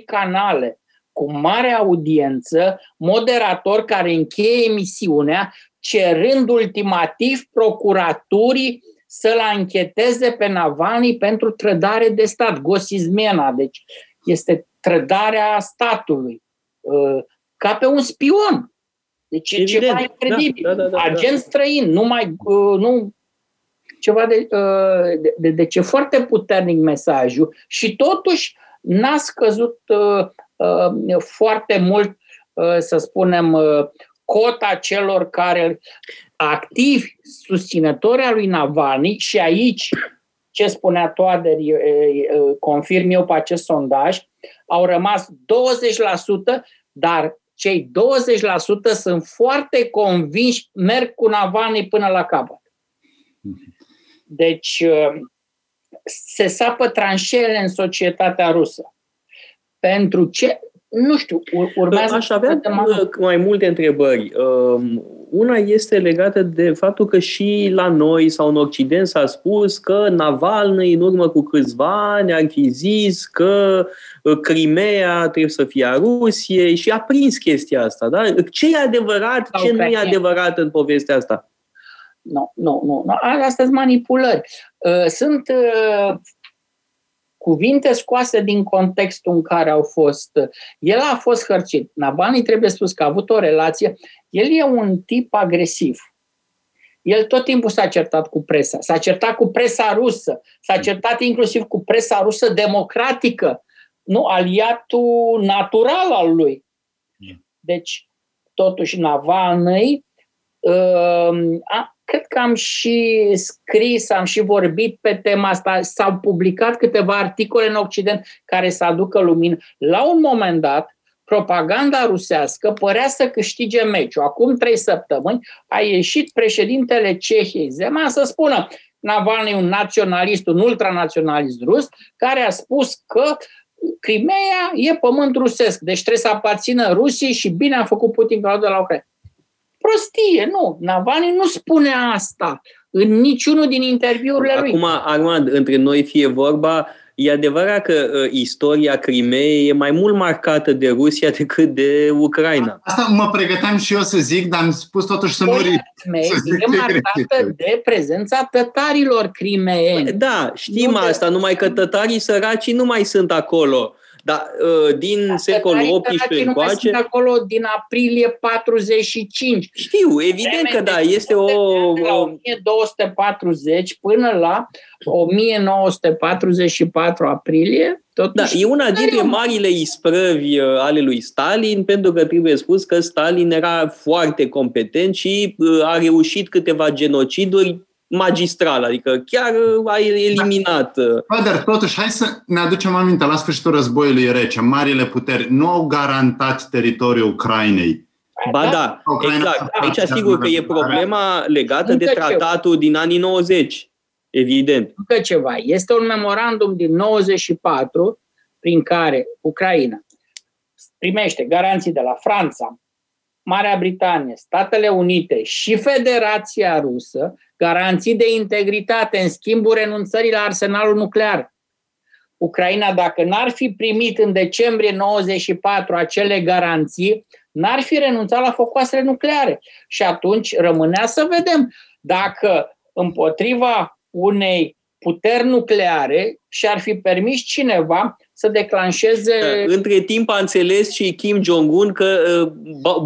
canale cu mare audiență, moderator care încheie emisiunea cerând ultimativ procuraturii să-l ancheteze pe Navalnîi pentru trădare de stat, gosizmena, deci este trădarea statului, ca pe un spion. Deci e ceva incredibil. Da. Agent străin, deci e foarte puternic mesajul și totuși n-a scăzut foarte mult, să spunem, cota celor care activi susținători al lui Navalnîi și aici, ce spunea Toader, confirm eu pe acest sondaj, au rămas 20%, dar cei 20% sunt foarte convinși, merg cu Navalnîi până la capăt. Deci se sapă tranșele în societatea rusă. Pentru ce? Nu știu, urmează... Aș avea mai multe întrebări. Una este legată de faptul că și la noi sau în Occident s-a spus că Navalnîi în urmă cu câțiva ani ar fi zis că Crimea trebuie să fie a Rusiei și a prins chestia asta. Da? Ce e adevărat, ce nu e adevărat în povestea asta? Nu. Astea sunt manipulări. Sunt cuvinte scoase din contextul în care au fost. El a fost hărțit. Navalnîi trebuie spus că a avut o relație. El e un tip agresiv. El tot timpul s-a certat cu presa. S-a certat cu presa rusă. S-a certat inclusiv cu presa rusă democratică. Nu, aliatul natural al lui. Deci, totuși, Navalnîi cred că am și scris, am și vorbit pe tema asta, s-au publicat câteva articole în Occident care să aducă lumină. La un moment dat, propaganda rusească părea să câștige meciul. Acum 3 săptămâni a ieșit președintele Cehiei, Zeman, să spună Navalnîi, un naționalist, un ultranaționalist rus, care a spus că Crimea e pământ rusesc, deci trebuie să aparțină Rusiei și bine a făcut Putin că l-a dat la Ucraina. Prostie, nu. Navalnîi nu spune asta în niciunul din interviurile lui. Acum, Armand, între noi fie vorba, e adevărat că istoria Crimeei e mai mult marcată de Rusia decât de Ucraina. Asta mă pregăteam și eu să zic, dar am spus totuși să nu risc. E marcată de prezența tătarilor crimeeni. Da, știm nu asta, numai că tătarii săraci nu mai sunt acolo. Dar din secolul XVIII încoace... Sunt acolo din aprilie 45. Știu, evident că da, este o... De la 1240 până la 1944 aprilie. Da, e una dintre marile isprăvi ale lui Stalin, pentru că trebuie spus că Stalin era foarte competent și a reușit câteva genociduri magistral, adică chiar a eliminat. Da, dar totuși, hai să ne aducem aminte, la sfârșitul războiului rece, marile puteri nu au garantat teritoriul Ucrainei. Ba da, exact. Aici sigur că e problema legată de tratatul din anii 90, evident. Încă ceva. Este un memorandum din 94 prin care Ucraina primește garanții de la Franța, Marea Britanie, Statele Unite și Federația Rusă, garanții de integritate în schimbul renunțării la arsenalul nuclear. Ucraina, dacă n-ar fi primit în decembrie 94 acele garanții, n-ar fi renunțat la focoasele nucleare. Și atunci rămânea să vedem dacă împotriva unei puteri nucleare și-ar fi permis cineva să declanșeze... Între timp a înțeles și Kim Jong-un că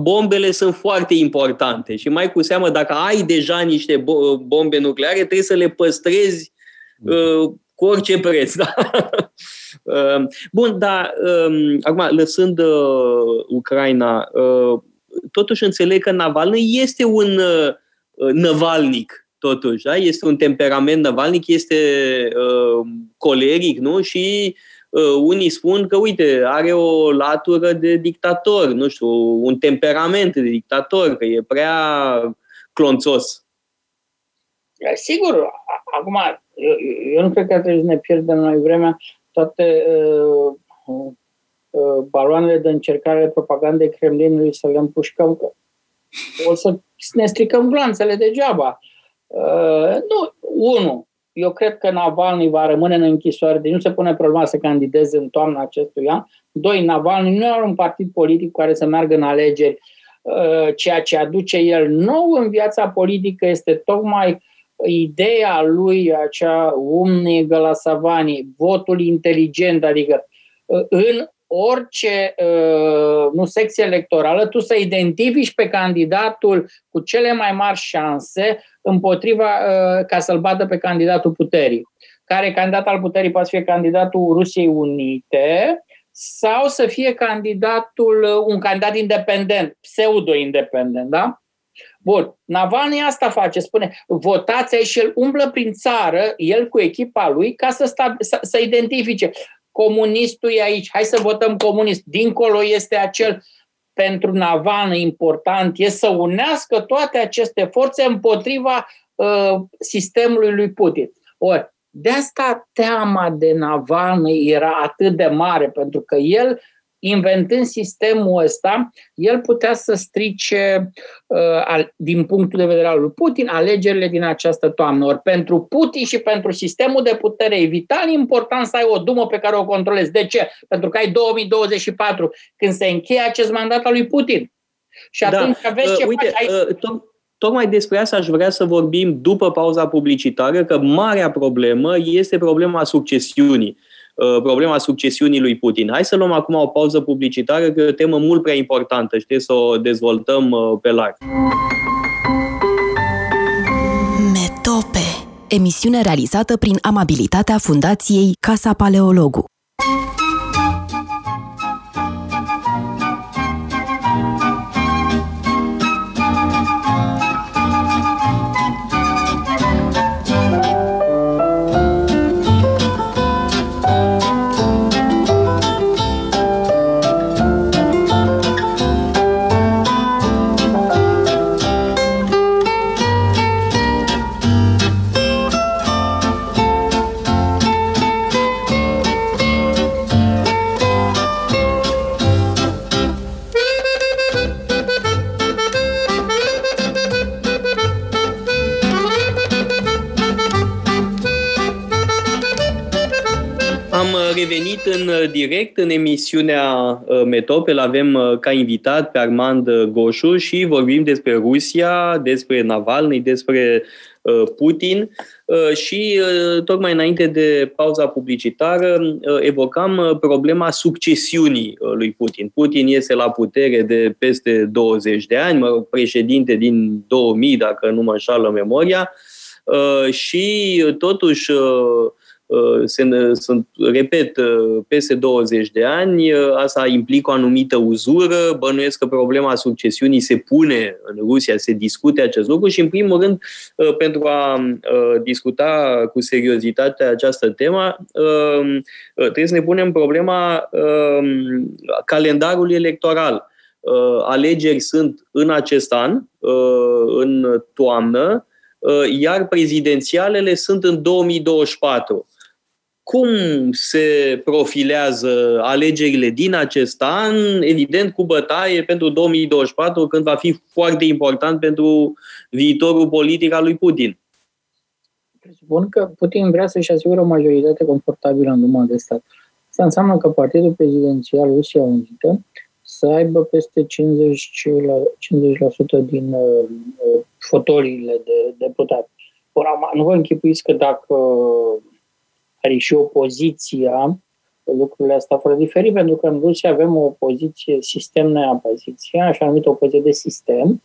bombele sunt foarte importante și mai cu seamă dacă ai deja niște bombe nucleare trebuie să le păstrezi cu orice preț. Da? Bun, dar acum, lăsând Ucraina, totuși înțeleg că Navalnîi este un năvalnic. Totuși, da? Este un temperament navalnic, este coleric, nu? Și unii spun că, uite, are o latură de dictator, nu știu, un temperament de dictator, că e prea clonțos. Sigur, acum, eu nu cred că trebuie să ne pierdem noi vremea toate baloanele de încercare de propagandei Kremlinului să le împușcăm, că o să ne stricăm glanțele degeaba. Eu cred că Navalnîi va rămâne în închisoare, deci nu se pune problema să candideze în toamna acestui an. 2. Navalnîi nu are un partid politic care să meargă în alegeri. Ceea ce aduce el nou în viața politică este tocmai ideea lui, acea umnie gălasavanii, votul inteligent, adică în orice secție electorală, tu să identifici pe candidatul cu cele mai mari șanse ca să-l bată pe candidatul puterii. Care candidat al puterii poate fi candidatul Rusiei Unite sau să fie un candidat independent, pseudo-independent, da? Bun, Navalnîi asta face, spune, votați aici și el umblă prin țară, el cu echipa lui, ca să identifice. Comunistul e aici, hai să votăm comunist. Dincolo este acel, pentru Navalnîi important, e să unească toate aceste forțe împotriva sistemului lui Putin. Ori, de asta teama de Navalnîi era atât de mare, pentru că el inventând sistemul ăsta, el putea să strice, din punctul de vedere al lui Putin, alegerile din această toamnă. Ori pentru Putin și pentru sistemul de putere e vital important să ai o dumă pe care o controlezi. De ce? Pentru că ai 2024, când se încheie acest mandat al lui Putin. Și atunci vezi ce faci. Tocmai despre asta aș vrea să vorbim după pauza publicitară, că marea problemă este problema succesiunii. Problema succesiunii lui Putin. Hai să luăm acum o pauză publicitară, că e o temă mult prea importantă, știi, să o dezvoltăm pe larg. Metope. Emisiune realizată prin amabilitatea Fundației Casa Paleologu. Revenit în direct în emisiunea Metope, îl avem ca invitat pe Armand Goșu și vorbim despre Rusia, despre Navalny, despre Putin și tocmai înainte de pauza publicitară evocam problema succesiunii lui Putin. Putin este la putere de peste 20 de ani, mă rog, președinte din 2000, dacă nu mă înșală memoria, și totuși sunt, repet, peste 20 de ani, asta implică o anumită uzură, bănuiesc că problema succesiunii se pune în Rusia, se discute acest lucru și, în primul rând, pentru a discuta cu seriozitate această temă, trebuie să ne punem problema calendarului electoral. Alegeri sunt în acest an, în toamnă, iar prezidențialele sunt în 2024. Cum se profilează alegerile din acest an? Evident, cu bătaie pentru 2024, când va fi foarte important pentru viitorul politic al lui Putin. Presupun că Putin vrea să-și asigure o majoritate confortabilă în Duma de stat. Asta înseamnă că partidul prezidențial Rusia Unită să aibă peste 50% din fotoliile de deputat. Nu vă închipuiți că dacă are și opoziția, lucrurile astea vor diferi, pentru că în Rusia avem o opoziție sistem-neapoziție, așa numită opoziție de sistem,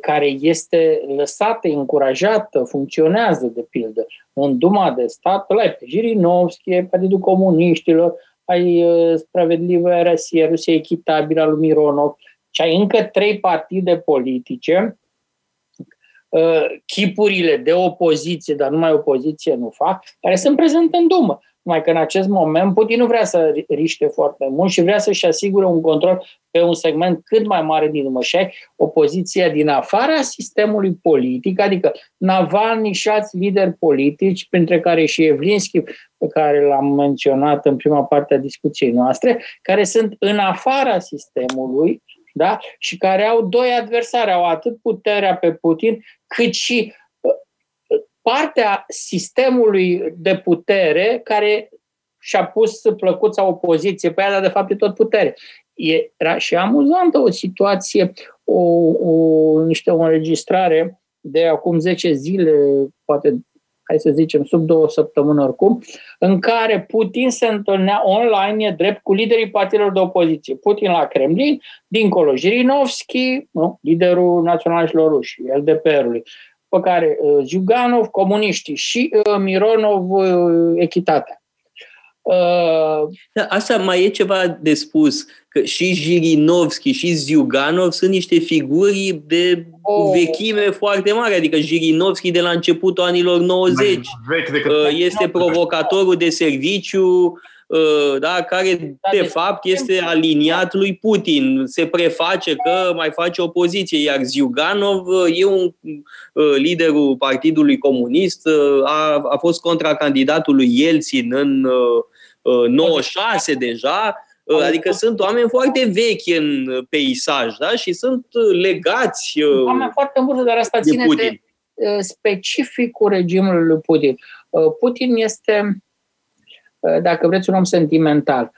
care este lăsată, încurajată, funcționează, de pildă. În Duma de stat, ăla e pe Jirinovski, e Partidul Comuniștilor, ai Spravedlivă Rusia, Rusia Echitabilă al lui Mironov, și ai încă 3 partide politice, chipurile de opoziție, dar numai opoziție nu fac, care sunt prezente în Dumă. Numai că în acest moment Putin nu vrea să riște foarte mult și vrea să-și asigure un control pe un segment cât mai mare din Dumă. Și ai opoziția din afara sistemului politic, adică Navalny și alți lideri politici, printre care și Iavlinski, pe care l-am menționat în prima parte a discuției noastre, care sunt în afara sistemului, da? Și care au 2 adversari, au atât puterea pe Putin, cât și partea sistemului de putere care și-a pus plăcuța opoziție pe ea, dar de fapt e tot putere. Era și amuzantă o situație, o înregistrare de acum 10 zile, poate, hai să zicem, sub 2 săptămâni oricum, în care Putin se întâlnea online, e drept, cu liderii partidelor de opoziție. Putin la Kremlin, dincolo Jirinovski, nu, liderul naționaliștilor ruși, LDPR-ului, pe care Ziuganov, comuniștii, și Mironov, echitatea. Asta mai e ceva de spus, că și Jirinovski și Ziuganov sunt niște figuri de vechime foarte mare, adică Jirinovski de la începutul anilor 90 este provocatorul de serviciu, da, care de fapt este aliniat lui Putin, se preface că mai face opoziție, iar Ziuganov e liderul Partidului Comunist, a fost contracandidatul lui Yeltsin în 96 deja, Adică sunt oameni foarte vechi în peisaj, da? Și sunt legați oameni foarte în vârstă, dar asta ține Putin. De specificul regimului lui Putin. Putin este, dacă vreți, un om sentimental.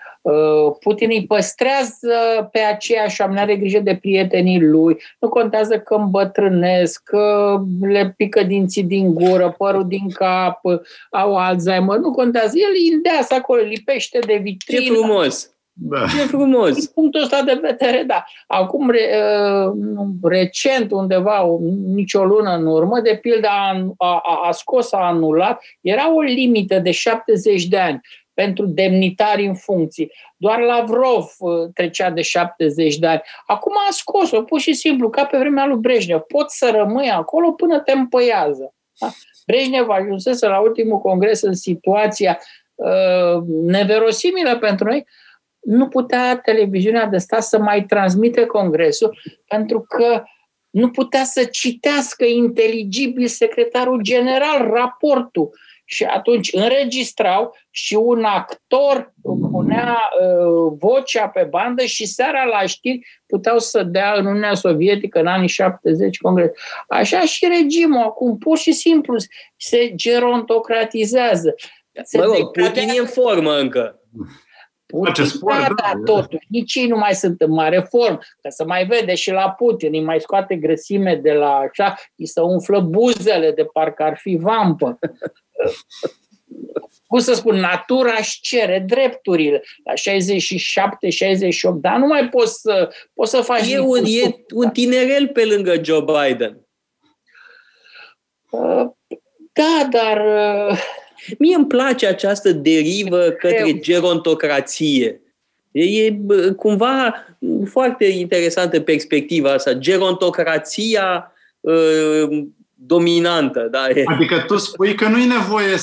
Putin îi păstrează pe aceeași oameni, are grijă de prietenii lui, nu contează că îmbătrânesc, că le pică dinții din gură, părul din cap, au Alzheimer, nu contează. El îndeasă acolo, lipește de vitrină. Ce frumos! Da. Ce frumos! Din punctul ăsta de vedere, da. Acum, recent, undeva, nici o lună în urmă, de pildă, a anulat, era o limită de 70 de ani. Pentru demnitari în funcții. Doar Lavrov trecea de 70 de ani. Acum a scos-o, pur și simplu, ca pe vremea lui Brejnev. Poți să rămâi acolo până te împăiază. Da? Brejnev ajunsese la ultimul congres în situația neverosimilă pentru noi. Nu putea televiziunea de stat să mai transmite congresul, pentru că nu putea să citească inteligibil secretarul general raportul. Și atunci înregistrau și un actor punea vocea pe bandă și seara la știri puteau să dea în Uniunea Sovietică în anii 70 congres. Așa și regimul acum pur și simplu se gerontocratizează. Putin e în formă încă. Putin, totuși, nici ei nu mai sunt în mare formă, că se mai vede și la Putin, îi mai scoate grăsime de la așa, îi se umflă buzele de parcă ar fi vampă. Cum să spun, natura își cere drepturile. La 67-68, dar nu mai poți să faci... E un tinerel pe lângă Joe Biden. Da, dar... Mie îmi place această derivă către gerontocrație. E cumva foarte interesantă perspectiva asta. Gerontocrația dominantă. Da? Adică tu spui că nu e nevoie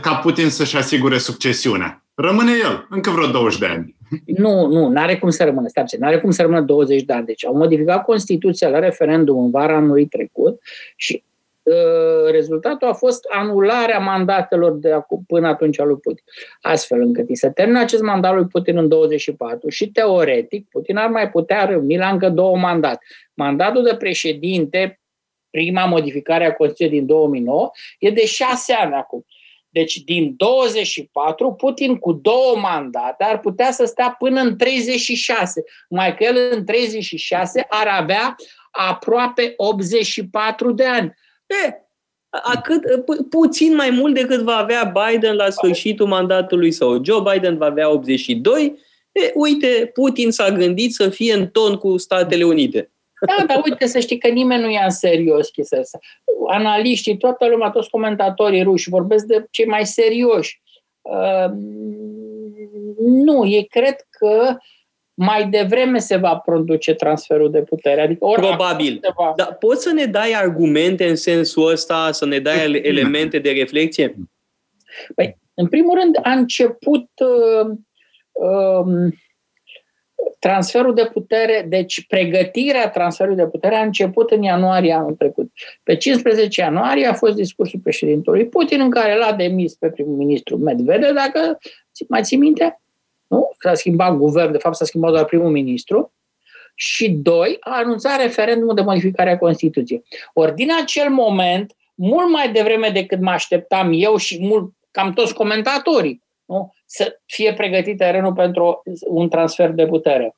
ca Putin să-și asigure succesiunea. Rămâne el încă vreo 20 de ani. Nu, n-are cum să rămână. N-are cum să rămână 20 de ani. Deci au modificat Constituția la referendum în vara anului trecut și rezultatul a fost anularea mandatelor de acum, până atunci lui Putin. Astfel încât îi se termină acest mandat lui Putin în 24 și teoretic Putin ar mai putea reuni la încă două mandate. Mandatul de președinte, prima modificare a Constituției din 2009, e de 6 ani acum. Deci din 24, Putin cu 2 mandate ar putea să stea până în 36. Numai că el în 36 ar avea aproape 84 de ani. Puțin mai mult decât va avea Biden la sfârșitul mandatului sau Joe Biden va avea 82. Uite, Putin s-a gândit să fie în ton cu Statele Unite. Da, dar uite, să știi că nimeni nu ia în serios chestia asta. Analiștii, toată lumea, toți comentatorii ruși vorbesc de cei mai serioși. Nu, ei cred că mai devreme se va produce transferul de putere. Adică probabil. Dar poți să ne dai argumente în sensul ăsta, să ne dai elemente de reflexie? Păi, în primul rând, a început transferul de putere, deci pregătirea transferului de putere a început în ianuarie anul trecut. Pe 15 ianuarie a fost discursul președintelui Putin în care l-a demis pe prim-ministru Medvedev, dacă mai ții minte? Nu? S-a schimbat guvern, de fapt s-a schimbat doar primul ministru și 2, a anunțat referendumul de modificare a Constituției. Ori din acel moment, mult mai devreme decât mă așteptam eu și cam toți comentatorii, nu? Să fie pregătit terenul pentru un transfer de putere.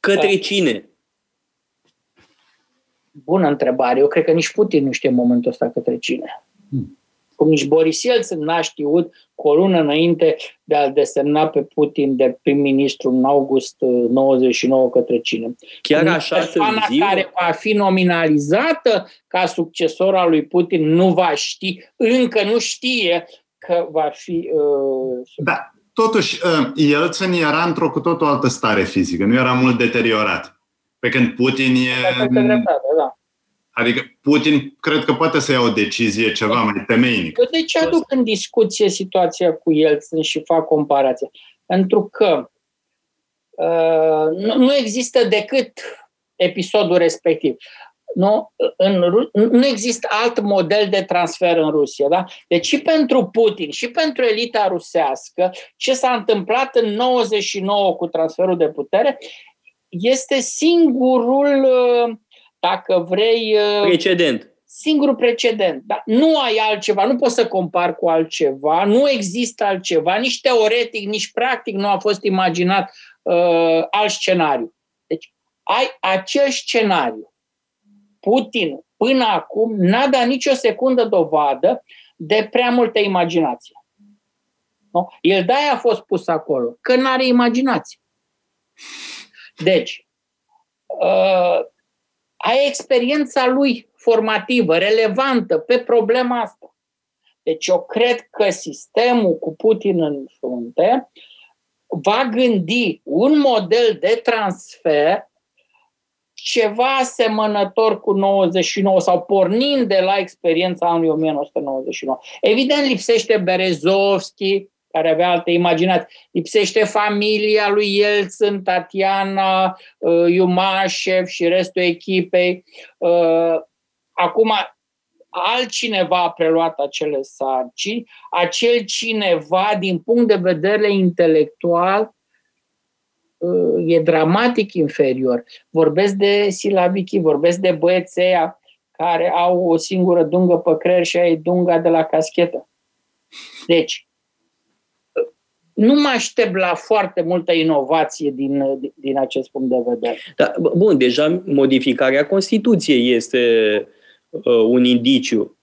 Către cine? Bună întrebare. Eu cred că nici Putin nu știe în momentul ăsta către cine. Cum nici Boris Yeltsin n-a știut cu o lună înainte de a-l desemna pe Putin de prim-ministru în august 99 către cine. Chiar așa persoana care va fi nominalizată ca succesor al lui Putin nu va ști, încă nu știe că va fi... Da, totuși, Yeltsin era într-o cu totul altă stare fizică, nu era mult deteriorat. Pe când Putin e... Da. Adică Putin cred că poate să ia o decizie ceva mai temeinică. De ce aduc în discuție situația cu Yeltsin și fac comparație? Pentru că nu există decât episodul respectiv. Nu, nu există alt model de transfer în Rusia. Da? Deci și pentru Putin, și pentru elita rusească, ce s-a întâmplat în 99 cu transferul de putere, este singurul, dacă vrei, precedent. Singurul precedent. Da? Nu ai altceva, nu poți să compari cu altceva, nu există altceva, nici teoretic, nici practic nu a fost imaginat alt scenariu. Deci ai acel scenariu. Putin, până acum, n-a dat nicio secundă dovadă de prea multă imaginație. Nu? El de-aia a fost pus acolo, că n-are imaginație. Deci, ai experiența lui formativă, relevantă, pe problema asta. Deci eu cred că sistemul cu Putin în frunte va gândi un model de transfer ceva asemănător cu 99 sau pornind de la experiența anului 1999. Evident, lipsește Berezovski, care avea alte imaginații, lipsește familia lui Elțin, Tatiana, Iumașev și restul echipei. Acum, altcineva a preluat acele sarcini, acel cineva, din punct de vedere intelectual, e dramatic inferior. Vorbesc de silabichi, vorbesc de băieții ăia care au o singură dungă pe creier și aia e dunga de la caschetă. Deci, nu mă aștept la foarte multă inovație din acest punct de vedere. Da, bun, deja modificarea Constituției este un indiciu.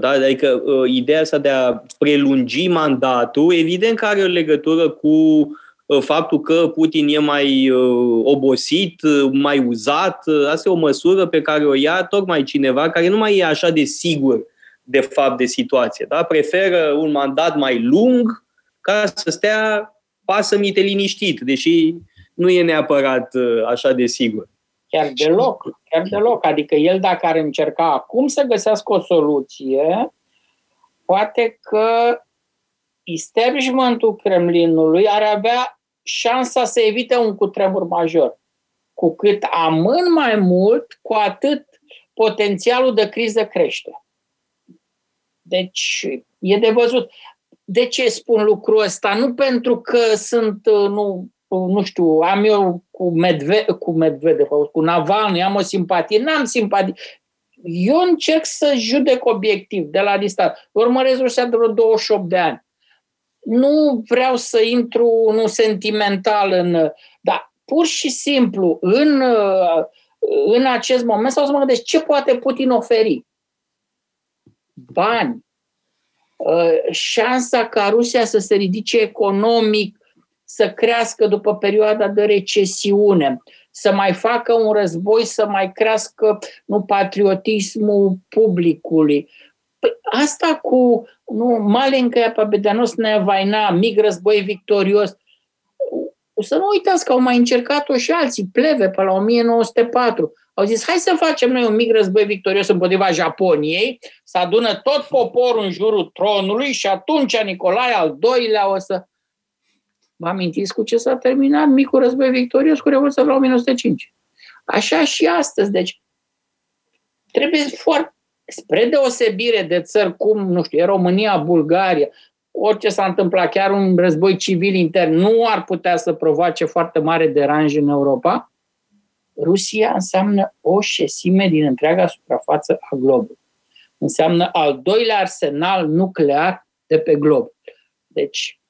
Da, adică ideea asta de a prelungi mandatul, evident că are o legătură cu faptul că Putin e mai obosit, mai uzat. Asta e o măsură pe care o ia tocmai cineva care nu mai e așa de sigur de fapt de situație. Da? Preferă un mandat mai lung ca să stea pasămite liniștit, deși nu e neapărat așa de sigur. Chiar deloc. Adică el dacă ar încerca acum să găsească o soluție, poate că establishmentul Kremlinului ar avea șansa să evite un cutremur major. Cu cât amân mai mult, cu atât potențialul de criză crește. Deci e de văzut. De ce spun lucrul ăsta? Nu pentru că sunt, nu știu, am eu cu Medvedev, cu Navalny, am o simpatie, n-am simpatie. Eu încerc să judec obiectiv de la distanță. Urmăresc Rusia de vreo 28 de ani. Nu vreau să intru sentimental în... Dar pur și simplu, în acest moment, sau să mă gândesc, ce poate Putin oferi? Bani. Șansa ca Rusia să se ridice economic, să crească după perioada de recesiune, să mai facă un război, să mai crească patriotismul publicului. Păi asta cu malenkaya pobeda nosnaya vaina, mic război victorios, să nu uitați că au mai încercat-o și alții, pleve, pe la 1904. Au zis, hai să facem noi un mic război victorios împotriva Japoniei, să adună tot poporul în jurul tronului și atunci Nicolae al II-lea o să... Vă amintiți cu ce s-a terminat micul război victorios cu Revoluția la 1905? Așa și astăzi, deci trebuie foarte... Spre deosebire de țări cum, e România, Bulgaria, orice s-a întâmplat, chiar un război civil intern nu ar putea să provoace foarte mare deranj în Europa, Rusia înseamnă o șesime din întreaga suprafață a globului. Înseamnă al doilea arsenal nuclear de pe glob. Deci,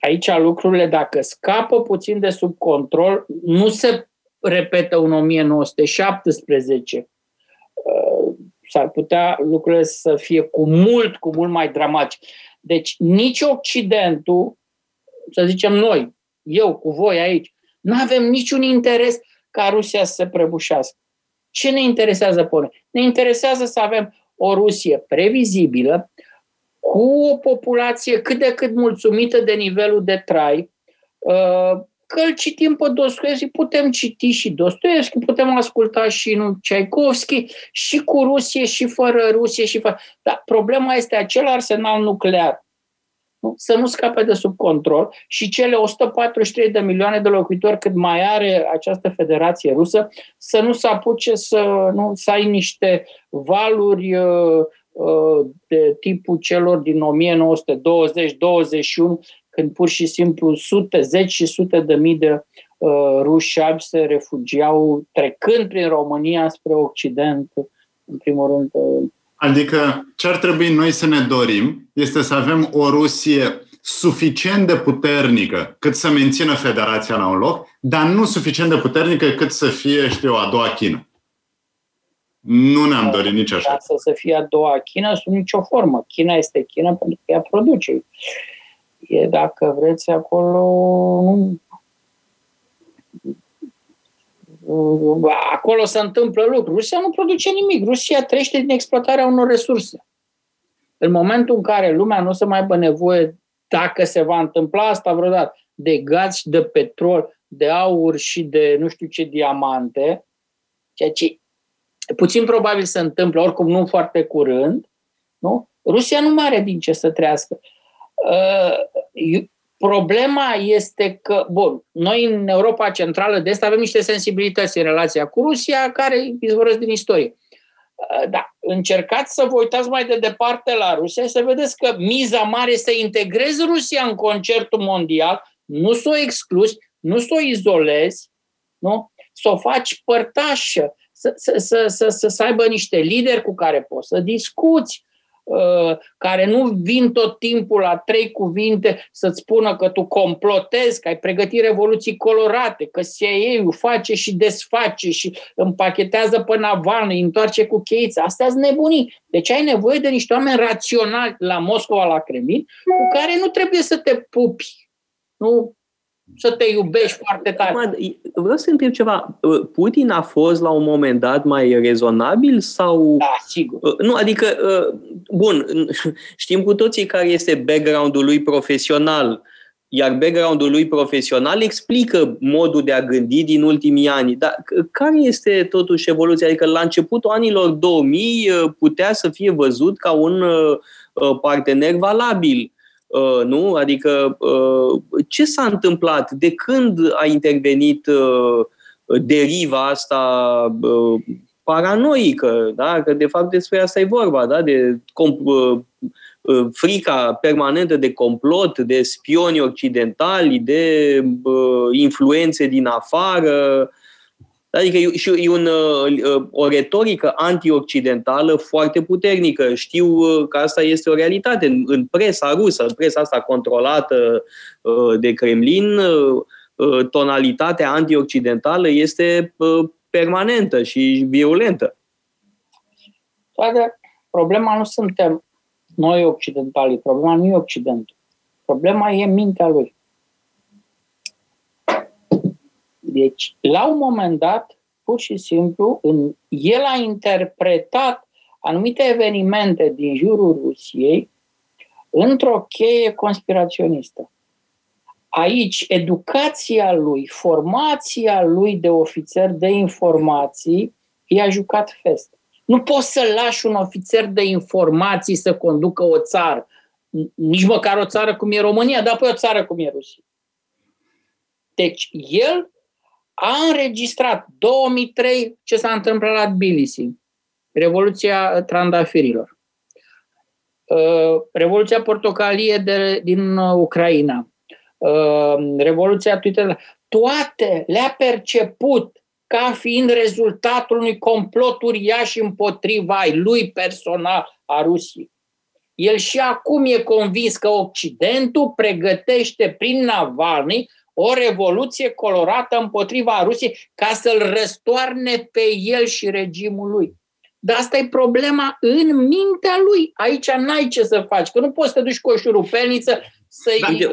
aici lucrurile, dacă scapă puțin de sub control, nu se repetă în 1917. S-ar putea lucrurile să fie cu mult mai dramatice. Deci nici Occidentul, să zicem noi, eu cu voi aici, nu avem niciun interes ca Rusia să se prăbușească. Ce ne interesează pe noi? Ne interesează să avem o Rusie previzibilă, cu o populație cât de cât mulțumită de nivelul de trai, că îl citim pe Dostoievski, putem citi și Dostoievski, putem asculta și Ceaikovski, și cu Rusie, și fără Rusie, și fără... Dar problema este acel arsenal nuclear să nu scape de sub control și cele 143 de milioane de locuitori cât mai are această Federație Rusă să nu se apuce să ai niște valuri de tipul celor din 1920-21, când pur și simplu sute, zeci și sute de mii de rușabi se refugiau trecând prin România spre Occident, în primul rând. Adică ce ar trebui noi să ne dorim este să avem o Rusie suficient de puternică cât să mențină federația la un loc, dar nu suficient de puternică cât să fie, a doua China. Nu ne-am dorit nici așa. Să fie a doua China sub nicio formă. China este China pentru că ea produce. E, dacă vreți, acolo... Acolo se întâmplă lucruri. Rusia nu produce nimic. Rusia trăiește din exploatarea unor resurse. În momentul în care lumea nu o să mai aibă nevoie, dacă se va întâmpla asta vreodată, de gaz și de petrol, de aur și de nu știu ce diamante, ceea ce puțin probabil se întâmplă, oricum nu foarte curând, nu? Rusia nu mai are din ce să trăiască. Problema este că, bun, noi în Europa Centrală de Est avem niște sensibilități în relația cu Rusia care izvorăsc din istorie. Da, încercați să vă uitați mai de departe la Rusia și să vedeți că miza mare este să integrezi Rusia în concertul mondial, nu s-o excluzi, nu s-o izolezi, nu? S-o faci părtașă, să aibă niște lideri cu care poți să discuți, care nu vin tot timpul la trei cuvinte să-ți spună că tu complotezi, că ai pregătit revoluții colorate, că CIA-ul face și desface și împachetează pe Navalnîi, îi întoarce cu cheița. Astea sunt nebunii. Deci ai nevoie de niște oameni raționali la Moscova, la Kremlin, cu care nu trebuie să te pupi, nu să te iubești foarte tare. Vreau să întreb ceva. Putin a fost la un moment dat mai rezonabil sau... Da, sigur. Nu, adică, bun, știm cu toții care este background-ul lui profesional, iar background-ul lui profesional explică modul de a gândi din ultimii ani. Dar care este totuși evoluția? Adică la începutul anilor 2000 putea să fie văzut ca un partener valabil. Nu? Adică ce s-a întâmplat? De când a intervenit deriva asta paranoică? Da? Că de fapt despre asta e vorba, da? De frica permanentă de complot, de spioni occidentali, de influențe din afară. Adică e o retorică anti-occidentală foarte puternică. Știu că asta este o realitate. În presa rusă, în presa asta controlată de Kremlin, tonalitatea anti-occidentală este permanentă și violentă. Toate, problema nu suntem noi occidentalii, problema nu e Occidentul. Problema e mintea lui. Deci, la un moment dat, pur și simplu, el a interpretat anumite evenimente din jurul Rusiei într-o cheie conspiraționistă. Aici, educația lui, formația lui de ofițer de informații i-a jucat fest. Nu poți să lași un ofițer de informații să conducă o țară, nici măcar o țară cum e România, dar apoi o țară cum e Rusia. Deci, el a înregistrat 2003 ce s-a întâmplat la Tbilisi, Revoluția Trandafirilor, Revoluția Portocalie din Ucraina, Revoluția Twitter, toate le-a perceput ca fiind rezultatul unui complot uriaș împotriva lui personal a Rusiei. El și acum e convins că Occidentul pregătește prin Navalnîi o revoluție colorată împotriva Rusiei ca să-l răstoarne pe el și regimul lui. Dar asta e problema în mintea lui. Aici n-ai ce să faci, că nu poți să te duci cu o șurupelniță să-i...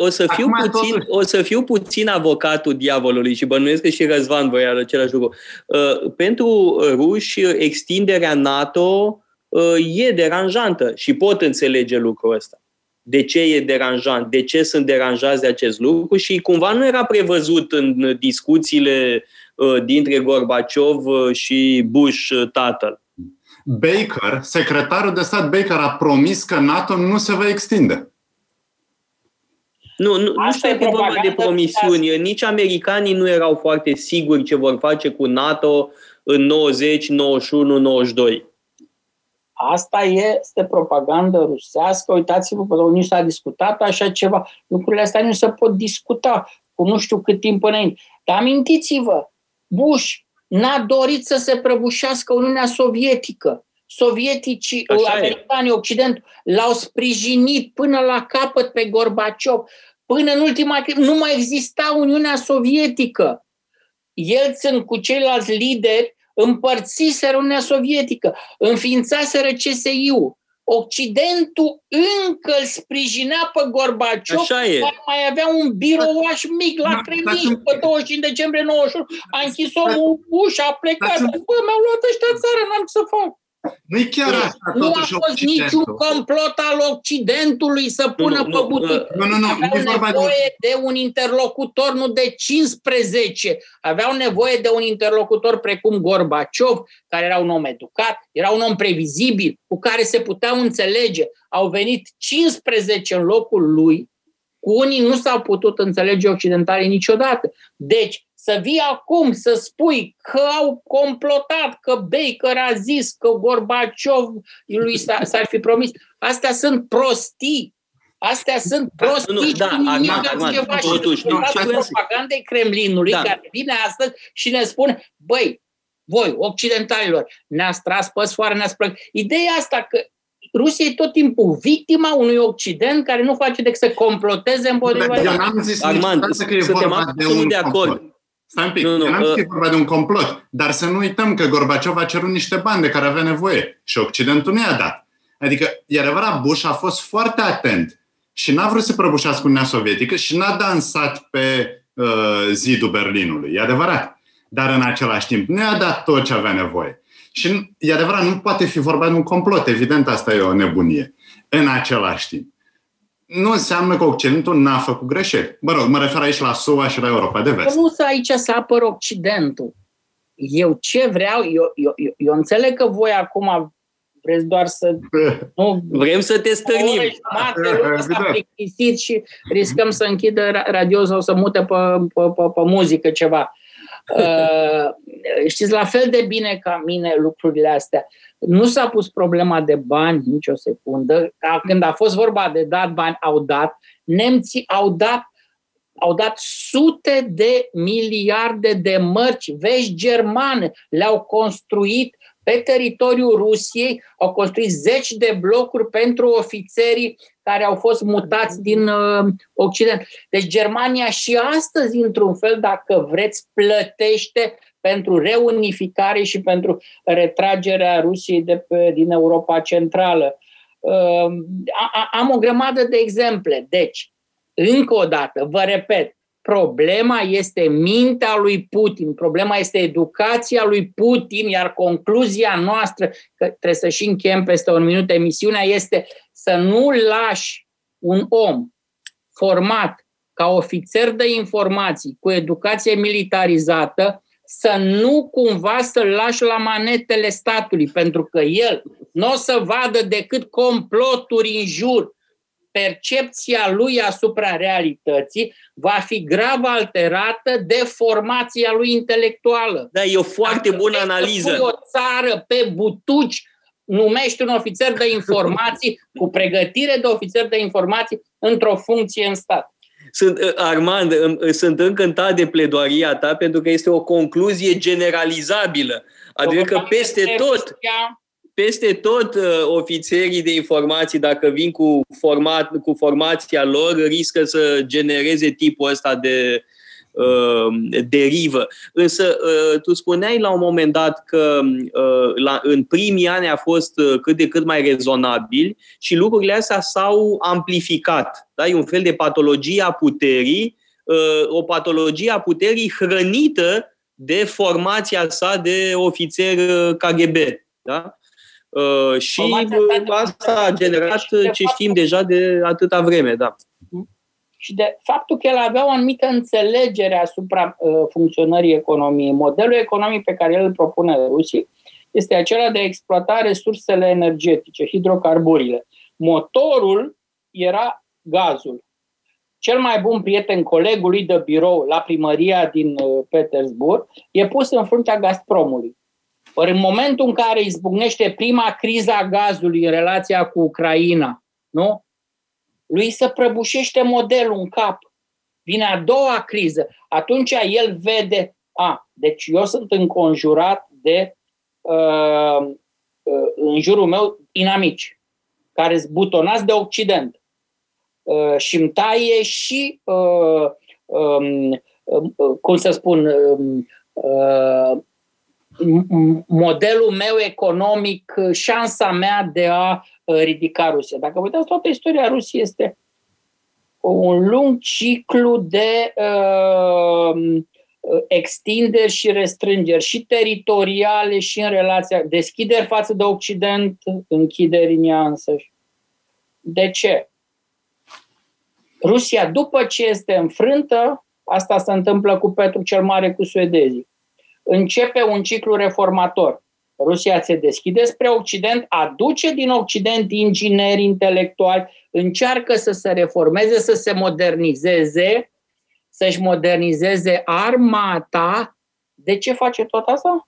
O să fiu puțin avocatul diavolului și bănuiesc că și Răzvan voi are același lucru. Pentru ruși, extinderea NATO e deranjantă și pot înțelege lucrul ăsta. De ce e deranjant, de ce sunt deranjați de acest lucru și cumva nu era prevăzut în discuțiile dintre Gorbaciov și Bush tatăl. Baker, secretarul de stat Baker a promis că NATO nu se va extinde. Nu știu dacă e vorba de promisiuni. Nici americanii nu erau foarte siguri ce vor face cu NATO în 90, 91, 92. Asta este propagandă rusească. Uitați-vă, că nu s-a discutat așa ceva. Lucrurile astea nu se pot discuta cu nu știu cât timp înainte. Dar amintiți-vă, Bush n-a dorit să se prăbușească Uniunea Sovietică. Sovieticii, americanii, Occidentul, l-au sprijinit până la capăt pe Gorbaciov. Până în ultima... Nu mai exista Uniunea Sovietică. Elțin cu ceilalți lideri împărțiseră Uniunea Sovietică, înființaseră CSI-ul. Occidentul încă îl sprijinea pe Gorbaciov, care mai avea un birouaș mic la Kremlin. Pe 25 decembrie 91 a închis omul ușa, a plecat. Bă, mi-au luat ăștia țară, n-am ce să fac. Nu-i chiar așa, nu a fost niciun complot al Occidentului să pună pe butic. Nu, aveau nevoie de un interlocutor, nu de 15. Aveau nevoie de un interlocutor precum Gorbaciov, care era un om educat, era un om previzibil, cu care se puteau înțelege. Au venit 15 în locul lui, cu unii nu s-au putut înțelege occidentalii niciodată. Deci, să vii acum să spui că au complotat, că Baker a zis, că Gorbaciov lui s-ar fi promis. Astea sunt prostii. Propagandei Kremlinului, care vine astăzi și ne spune, băi, voi, occidentalilor, ne-ați tras pe sfoară, ne-ați plăcut. Ideea asta că Rusia e tot timpul victima unui Occident care nu face decât să comploteze împotriva. Eu n-am zis niciodată că e vorba de un complot. Stai un pic, că e vorba de un complot, dar să nu uităm că Gorbaciov a cerut niște bani de care avea nevoie și Occidentul nu i-a dat. Adică, e adevărat, Bush a fost foarte atent și n-a vrut să prăbușească Uniunea Sovietică și n-a dansat pe zidul Berlinului, e adevărat. Dar în același timp nu i-a dat tot ce avea nevoie. Și e adevărat, nu poate fi vorba de un complot, evident, asta e o nebunie. În același timp, nu înseamnă că Occidentul n-a făcut greșeli. Mă rog, mă refer aici la SUA și la Europa de Vest. Nu să aici să apăr Occidentul. Eu ce vreau, eu înțeleg că voi acum vreți doar să... Vrem să te stârnim. Și riscăm să închidă radio sau să mute pe muzică ceva. Știți, la fel de bine ca mine lucrurile astea. Nu s-a pus problema de bani nicio secundă. Când a fost vorba de dat bani, au dat. Nemții au dat sute de miliarde de mărci vești germane. Le-au construit pe teritoriul Rusiei, au construit zeci de blocuri pentru ofițerii care au fost mutați din Occident. Deci Germania și astăzi, într-un fel, dacă vreți, plătește pentru reunificare și pentru retragerea Rusiei din Europa Centrală. Am o grămadă de exemple. Deci, încă o dată, vă repet, problema este mintea lui Putin, problema este educația lui Putin, iar concluzia noastră, că trebuie să și încheiem peste un minut emisiunea, este să nu lași un om format ca ofițer de informații, cu educație militarizată, să nu cumva să-l lași la manetele statului, pentru că el nu o să vadă decât comploturi în jur. Percepția lui asupra realității va fi grav alterată de formația lui intelectuală. Da, e o foarte bună analiză. Dacă pui o țară pe butuci, numești un ofițer de informații cu pregătire de ofițer de informații într-o funcție în stat. Armand, sunt încântat de pledoaria ta pentru că este o concluzie generalizabilă. Adică peste tot ofițerii de informații, dacă vin cu formația lor, riscă să genereze tipul ăsta de derivă. Însă, tu spuneai la un moment dat că în primii ani a fost cât de cât mai rezonabili și lucrurile astea s-au amplificat. Da? E un fel de patologie a puterii, o patologie a puterii hrănită de formația sa de ofițer KGB. Da? Și asta a generat ce știm deja de atâta vreme. Da. Și de faptul că el avea o anumită înțelegere asupra funcționării economiei. Modelul economic pe care el îl propune Rusiei este acela de a exploata resursele energetice, hidrocarburile. Motorul era gazul. cel mai bun prieten colegului de birou la primăria din Petersburg, e pus în fruntea Gazpromului. Ori în momentul în care izbucnește prima criza gazului în relația cu Ucraina, nu? Lui se prăbușește modelul în cap. Vine a doua criză. Atunci el vede, deci eu sunt înconjurat de în jurul meu inamici, care sunt butonați de Occident. Și îmi taie și, cum să spun, modelul meu economic, șansa mea de a ridica Rusia. Dacă uitați, toată istoria Rusiei este un lung ciclu de extinderi și restrângeri, și teritoriale, și în relația, deschideri față de Occident, închideri în ea însăși. De ce? Rusia, după ce este înfrântă, asta se întâmplă cu Petru cel Mare, cu suedezii, începe un ciclu reformator. Rusia se deschide spre Occident, aduce din Occident ingineri intelectuali, încearcă să se reformeze, să se modernizeze, să-și modernizeze armata. De ce face tot asta?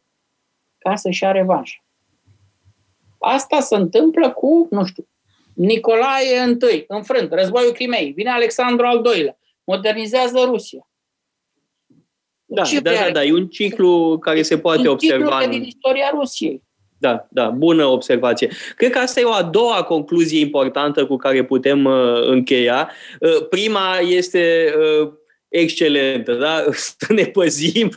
Ca să-și ia revanșă. Asta se întâmplă cu, nu știu, Nicolae I, înfrânt, războiul Crimeei, vine Alexandru al II-lea, modernizează Rusia. Da, e un ciclu care se poate observa din istoria Rusiei. Da, bună observație. Cred că asta e o a doua concluzie importantă cu care putem încheia. Prima este excelentă, da? Să ne păzim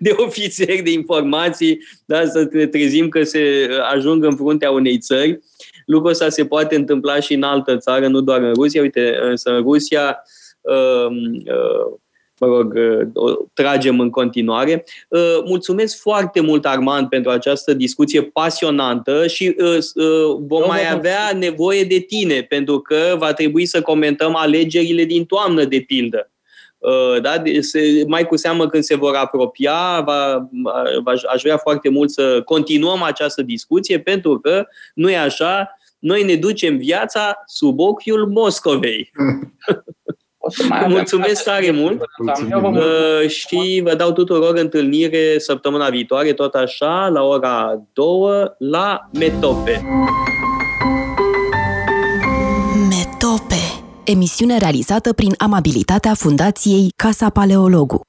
de ofițeri de informații, da? Să ne trezim că se ajung în fruntea unei țări. Lucrul ăsta se poate întâmpla și în altă țară, nu doar în Rusia. Uite, însă în Rusia, tragem în continuare. Mulțumesc foarte mult, Armand, pentru această discuție pasionantă și vom mai avea nevoie de tine, pentru că va trebui să comentăm alegerile din toamnă, de pildă. Da? Mai cu seamă când se vor apropia, aș vrea foarte mult să continuăm această discuție, pentru că, nu e așa, noi ne ducem viața sub ochiul Moscovei. Mulțumesc tare mult. Și vă dau tuturor întâlnire săptămâna viitoare, tot așa, la ora 2, la Metope. Metope. Emisiune realizată prin amabilitatea Fundației Casa Paleologu.